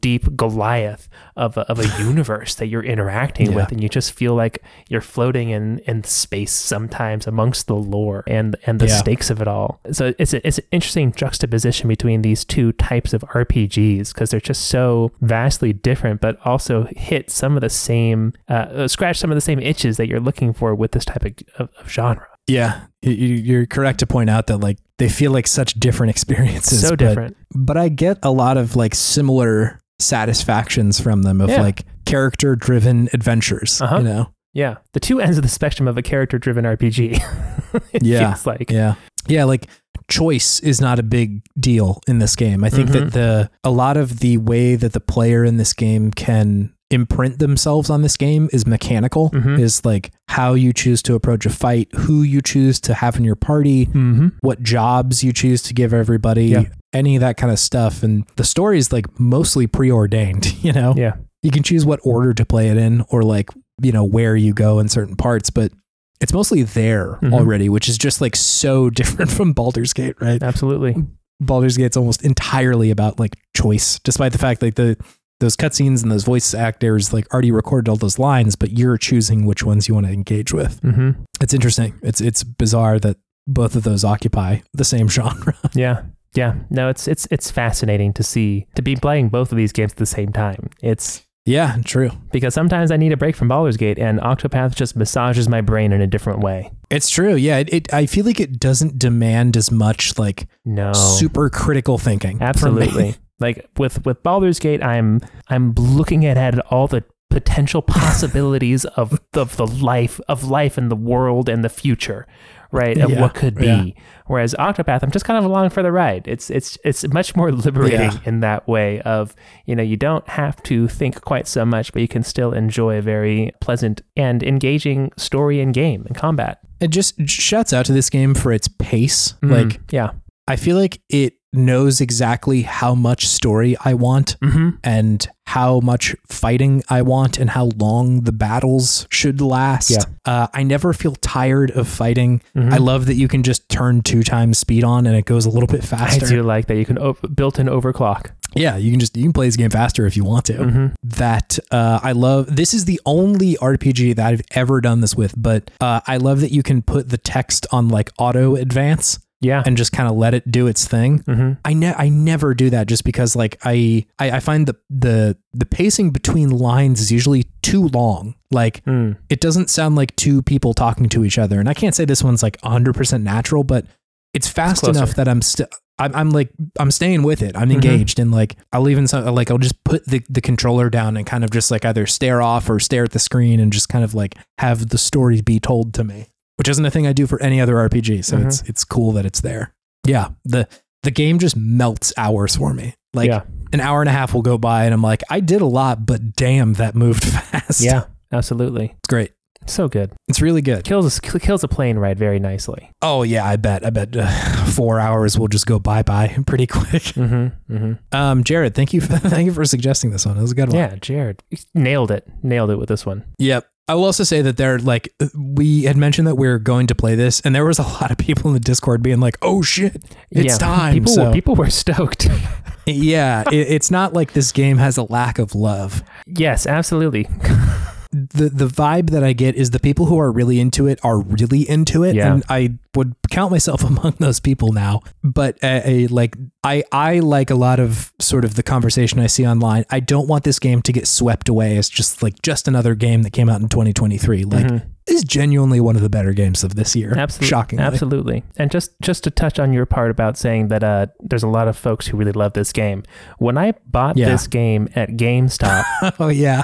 deep Goliath of a, of a universe that you're interacting yeah. with, and you just feel like you're floating in, in space sometimes amongst the lore and and the yeah. stakes of it all. So it's a, it's an interesting juxtaposition between these two types of R P Gs because they're just so vastly different, but also hit some of the same, uh, scratch some of the same itches that you're looking for with this type of, of, of genre. Yeah, you're correct to point out that like they feel like such different experiences. So different. But, but I get a lot of like similar satisfactions from them of yeah. like character driven adventures, uh-huh. you know? Yeah. The two ends of the spectrum of a character driven R P G. it yeah. feels like. Yeah. Yeah. Like choice is not a big deal in this game. I think mm-hmm. that the, a lot of the way that the player in this game can imprint themselves on this game is mechanical, mm-hmm. is like how you choose to approach a fight, who you choose to have in your party, mm-hmm. what jobs you choose to give everybody, yeah. any of that kind of stuff. And the story is like mostly preordained, you know? Yeah. You can choose what order to play it in or like, you know, where you go in certain parts, but it's mostly there mm-hmm. already, which is just like so different from Baldur's Gate, right? Absolutely. Baldur's Gate's almost entirely about like choice, despite the fact like the those cutscenes and those voice actors like already recorded all those lines, but you're choosing which ones you want to engage with. Mm-hmm. It's interesting. It's, it's bizarre that both of those occupy the same genre. Yeah. Yeah. No, it's, it's, it's fascinating to see, to be playing both of these games at the same time. It's, yeah, true. Because sometimes I need a break from Baldur's Gate and Octopath just massages my brain in a different way. It's true. Yeah. It, it I feel like it doesn't demand as much like no super critical thinking. Absolutely. Like with, with Baldur's Gate, I'm I'm looking at, at all the potential possibilities of, of the life of life and the world and the future, right? Of yeah, what could be. Yeah. Whereas Octopath, I'm just kind of along for the ride. It's it's it's much more liberating yeah. in that way of, you know, you don't have to think quite so much, but you can still enjoy a very pleasant and engaging story and game and combat. It just shouts out to this game for its pace. Mm, like yeah. I feel like it knows exactly how much story I want mm-hmm. and how much fighting I want and how long the battles should last. Yeah. Uh, I never feel tired of fighting. Mm-hmm. I love that you can just turn two times speed on and it goes a little bit faster. I do like that. You can op- built-in overclock. Yeah, you can just, you can play this game faster if you want to. Mm-hmm. That uh, I love, this is the only R P G that I've ever done this with, but uh, I love that you can put the text on like auto advance. Yeah. And just kind of let it do its thing. Mm-hmm. I ne- I never do that just because like I, I, I find the, the, the pacing between lines is usually too long. Like mm. it doesn't sound like two people talking to each other. And I can't say this one's like one hundred percent natural, but it's fast it's enough that I'm still... I'm, I'm like, I'm staying with it. I'm engaged. Mm-hmm. And like, I'll even, so, like, I'll just put the, the controller down and kind of just like either stare off or stare at the screen and just kind of like have the story be told to me, which isn't a thing I do for any other R P G. So mm-hmm. it's, it's cool that it's there. Yeah. The, the game just melts hours for me. Like yeah. an hour and a half will go by and I'm like, I did a lot, but damn, that moved fast. Yeah, absolutely. It's great. So good. It's really good. Kills a, kills a plane ride very nicely. Oh, yeah, I bet. I bet uh, four hours will just go bye-bye pretty quick. Mm-hmm, mm-hmm. Um, Jared, thank you for, thank you for suggesting this one. It was a good one. Yeah, Jared. Nailed it. Nailed it with this one. Yep. I will also say that there, like, we had mentioned that we we're going to play this, and there was a lot of people in the Discord being like, oh, shit, it's yeah, time. People, so. people were stoked. yeah, it, it's not like this game has a lack of love. Yes, absolutely. The the vibe that I get is the people who are really into it are really into it. Yeah. And I would count myself among those people now. But a, a, like I, I like a lot of sort of the conversation I see online. I don't want this game to get swept away as just like just another game that came out in twenty twenty-three. Like mm-hmm. is genuinely one of the better games of this year. Absolutely. Shockingly. Absolutely. And just, just to touch on your part about saying that uh, there's a lot of folks who really love this game. When I bought yeah. this game at GameStop. oh, yeah.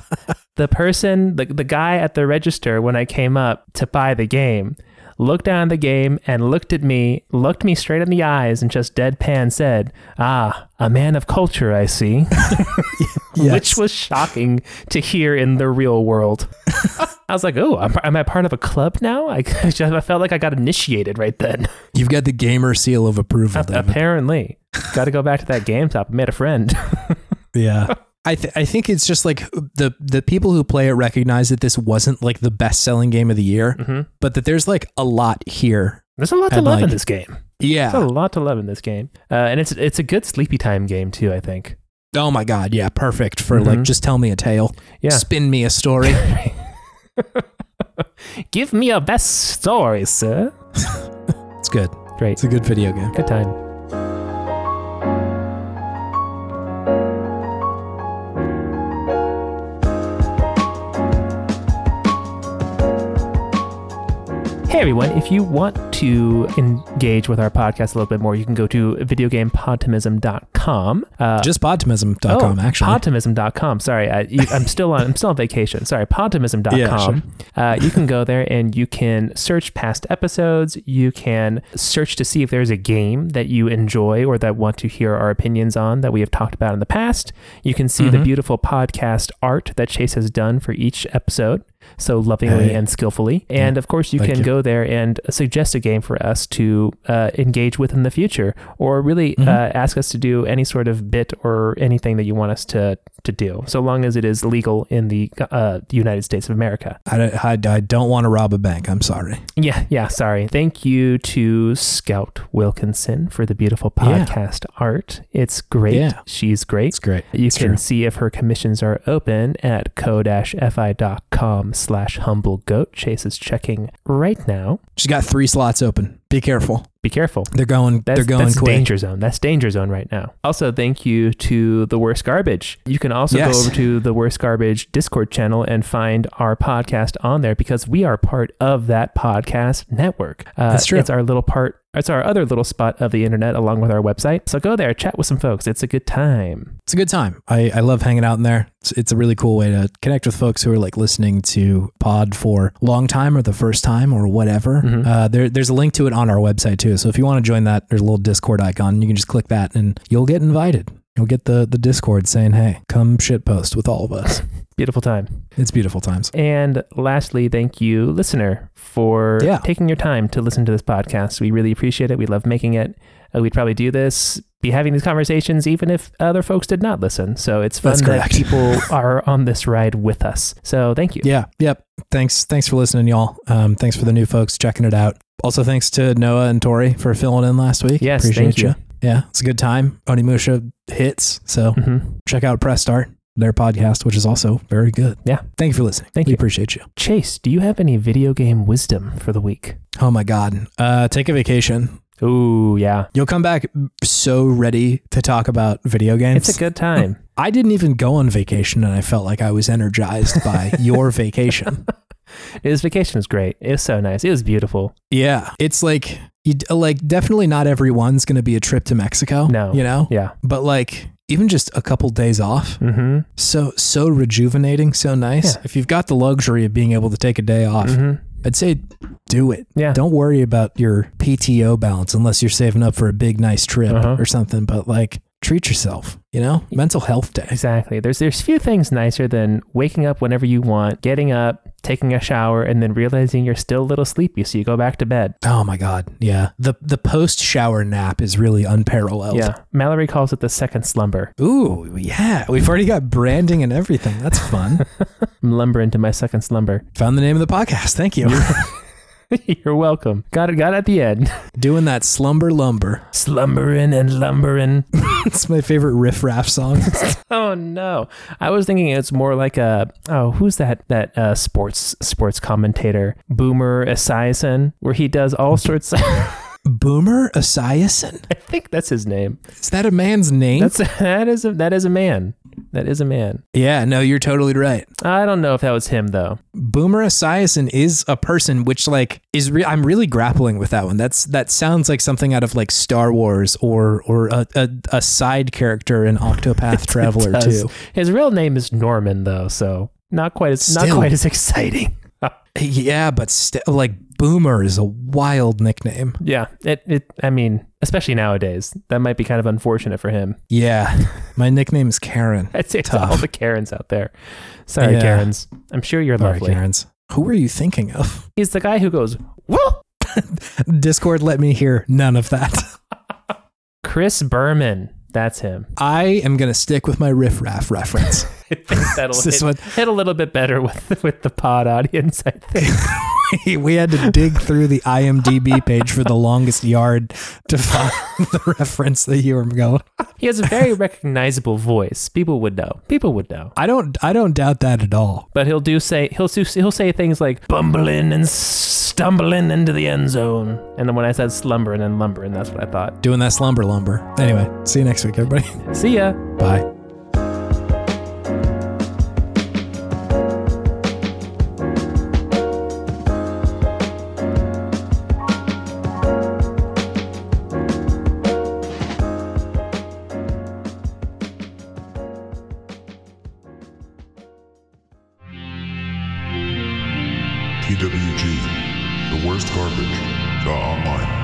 The person, the, the guy at the register when I came up to buy the game, looked down the game and looked at me, looked me straight in the eyes and just deadpan said, ah, a man of culture, I see. yes. Which was shocking to hear in the real world. I was like, oh, am I part of a club now? I, I felt like I got initiated right then. You've got the gamer seal of approval. A- apparently. Got to go back to that GameStop. I made a friend. yeah. I th- I think it's just like the, the people who play it recognize that this wasn't like the best selling game of the year, mm-hmm. but that there's like a lot here. There's a lot to love like, in this game. Yeah. There's a lot to love in this game. Uh, and it's, it's a good sleepy time game too, I think. Oh my God. Yeah. Perfect for mm-hmm. like, just tell me a tale. Yeah. Spin me a story. Give me a best story, sir. It's good. Great. It's a good video game. Good time. Hey everyone, if you want to engage with our podcast a little bit more, you can go to video game podtimism dot com. Uh, Just podtimism dot com, oh, actually. podtimism dot com. Sorry, I, I'm still on I'm still on vacation. Sorry, podtimism dot com. Yeah, sure. uh, you can go there and you can search past episodes. You can search to see if there's a game that you enjoy or that want to hear our opinions on that we have talked about in the past. You can see mm-hmm. the beautiful podcast art that Chase has done for each episode. So lovingly hey. and skillfully. And yeah, of course, you can you. go there and suggest a game for us to uh, engage with in the future, or really mm-hmm. uh, ask us to do any sort of bit or anything that you want us to, to do, so long as it is legal in the uh, United States of America. I don't, I, I don't want to rob a bank. I'm sorry. Yeah, yeah, sorry. Thank you to Scout Wilkinson for the beautiful podcast yeah. art. It's great. Yeah. She's great. It's great. You it's can true. see if her commissions are open at co dash f i dot com. slash humble goat. Chase is checking right now. She's got three slots open. Be careful. Be careful. They're going. That's, they're going. That's quick. Danger zone. That's danger zone right now. Also, thank you to The Worst Garbage. You can also yes. go over to The Worst Garbage Discord channel and find our podcast on there because we are part of that podcast network. Uh, that's true. It's our little part. It's our other little spot of the internet along with our website. So go there, chat with some folks. It's a good time. It's a good time. I, I love hanging out in there. It's, it's a really cool way to connect with folks who are like listening to pod for a long time or the first time or whatever. Mm-hmm. Uh, there, there's a link to it on our website too. So if you want to join that, there's a little Discord icon. You can just click that and you'll get invited. You'll get the, the Discord saying, hey, come shitpost with all of us. Beautiful time. It's beautiful times. And lastly, thank you, listener, for yeah. taking your time to listen to this podcast. We really appreciate it. We love making it. uh, we'd probably do this, be having these conversations, even if other folks did not listen. So it's fun that people are on this ride with us. So thank you. Yeah. Yep. Thanks. Thanks for listening, y'all. Um, thanks for the new folks checking it out. Also, thanks to Noah and Tori for filling in last week. Yes. Appreciate you. you. Yeah. It's a good time. Onimusha hits. So mm-hmm. check out Press Start, their podcast, which is also very good. Yeah. Thank you for listening. Thank we you. Appreciate you. Chase, do you have any video game wisdom for the week? Oh my God. Uh, take a vacation. Ooh, yeah. You'll come back so ready to talk about video games. It's a good time. I didn't even go on vacation and I felt like I was energized by your vacation. His vacation was great. It was so nice. It was beautiful. Yeah. It's like, you, like definitely not everyone's going to be a trip to Mexico. No. You know? Yeah. But like... even just a couple days off. Mm-hmm. So, so rejuvenating, so nice. Yeah. If you've got the luxury of being able to take a day off, mm-hmm. I'd say do it. Yeah. Don't worry about your P T O balance unless you're saving up for a big, nice trip uh-huh. or something. But like, treat yourself, you know, mental health day. Exactly. There's, there's few things nicer than waking up whenever you want, getting up, taking a shower, and then realizing you're still a little sleepy. So you go back to bed. Oh my God. Yeah. The, the post shower nap is really unparalleled. Yeah. Mallory calls it the second slumber. Ooh, yeah. We've already got branding and everything. That's fun. I'm lumbering to my second slumber. Found the name of the podcast. Thank you. You're welcome. Got it. Got it at the end. Doing that slumber lumber. Slumbering and lumbering. It's my favorite riff raff song. Oh no. I was thinking it's more like a, oh, who's that, that uh, sports, sports commentator, Boomer Esiason, where he does all sorts of... Boomer Esiason? I think that's his name. Is that a man's name? That's a, that is a, that is a man. That is a man. Yeah, no, you're totally right. I don't know if that was him though. Boomer Esiason is a person, which like is re- I'm really grappling with that one. That's that sounds like something out of like Star Wars or or a a, a side character in Octopath Traveler two. His real name is Norman though, so not quite as Still. not quite as exciting. Yeah, but st- like Boomer is a wild nickname. Yeah, it, it. I mean, especially nowadays, that might be kind of unfortunate for him. Yeah, my nickname is Karen. I'd say Tough. It's all the Karens out there. Sorry, yeah. Karens. I'm sure you're Sorry, lovely. Karens. Who were you thinking of? He's the guy who goes, whoop! Discord let me hear none of that. Chris Berman. That's him. I am going to stick with my riff-raff reference. I think that'll hit, one, hit a little bit better with, with the pod audience, I think. We had to dig through the I M D B page for the longest yard to find the reference that you were going. He has a very recognizable voice. People would know. People would know. I don't I don't doubt that at all. But he'll do say he'll he'll say things like bumbling and stumbling into the end zone. And then when I said slumbering and lumbering, that's what I thought. Doing that slumber lumber. Anyway, see you next week, everybody. See ya. Bye. T W G, The Worst Garbage, the online.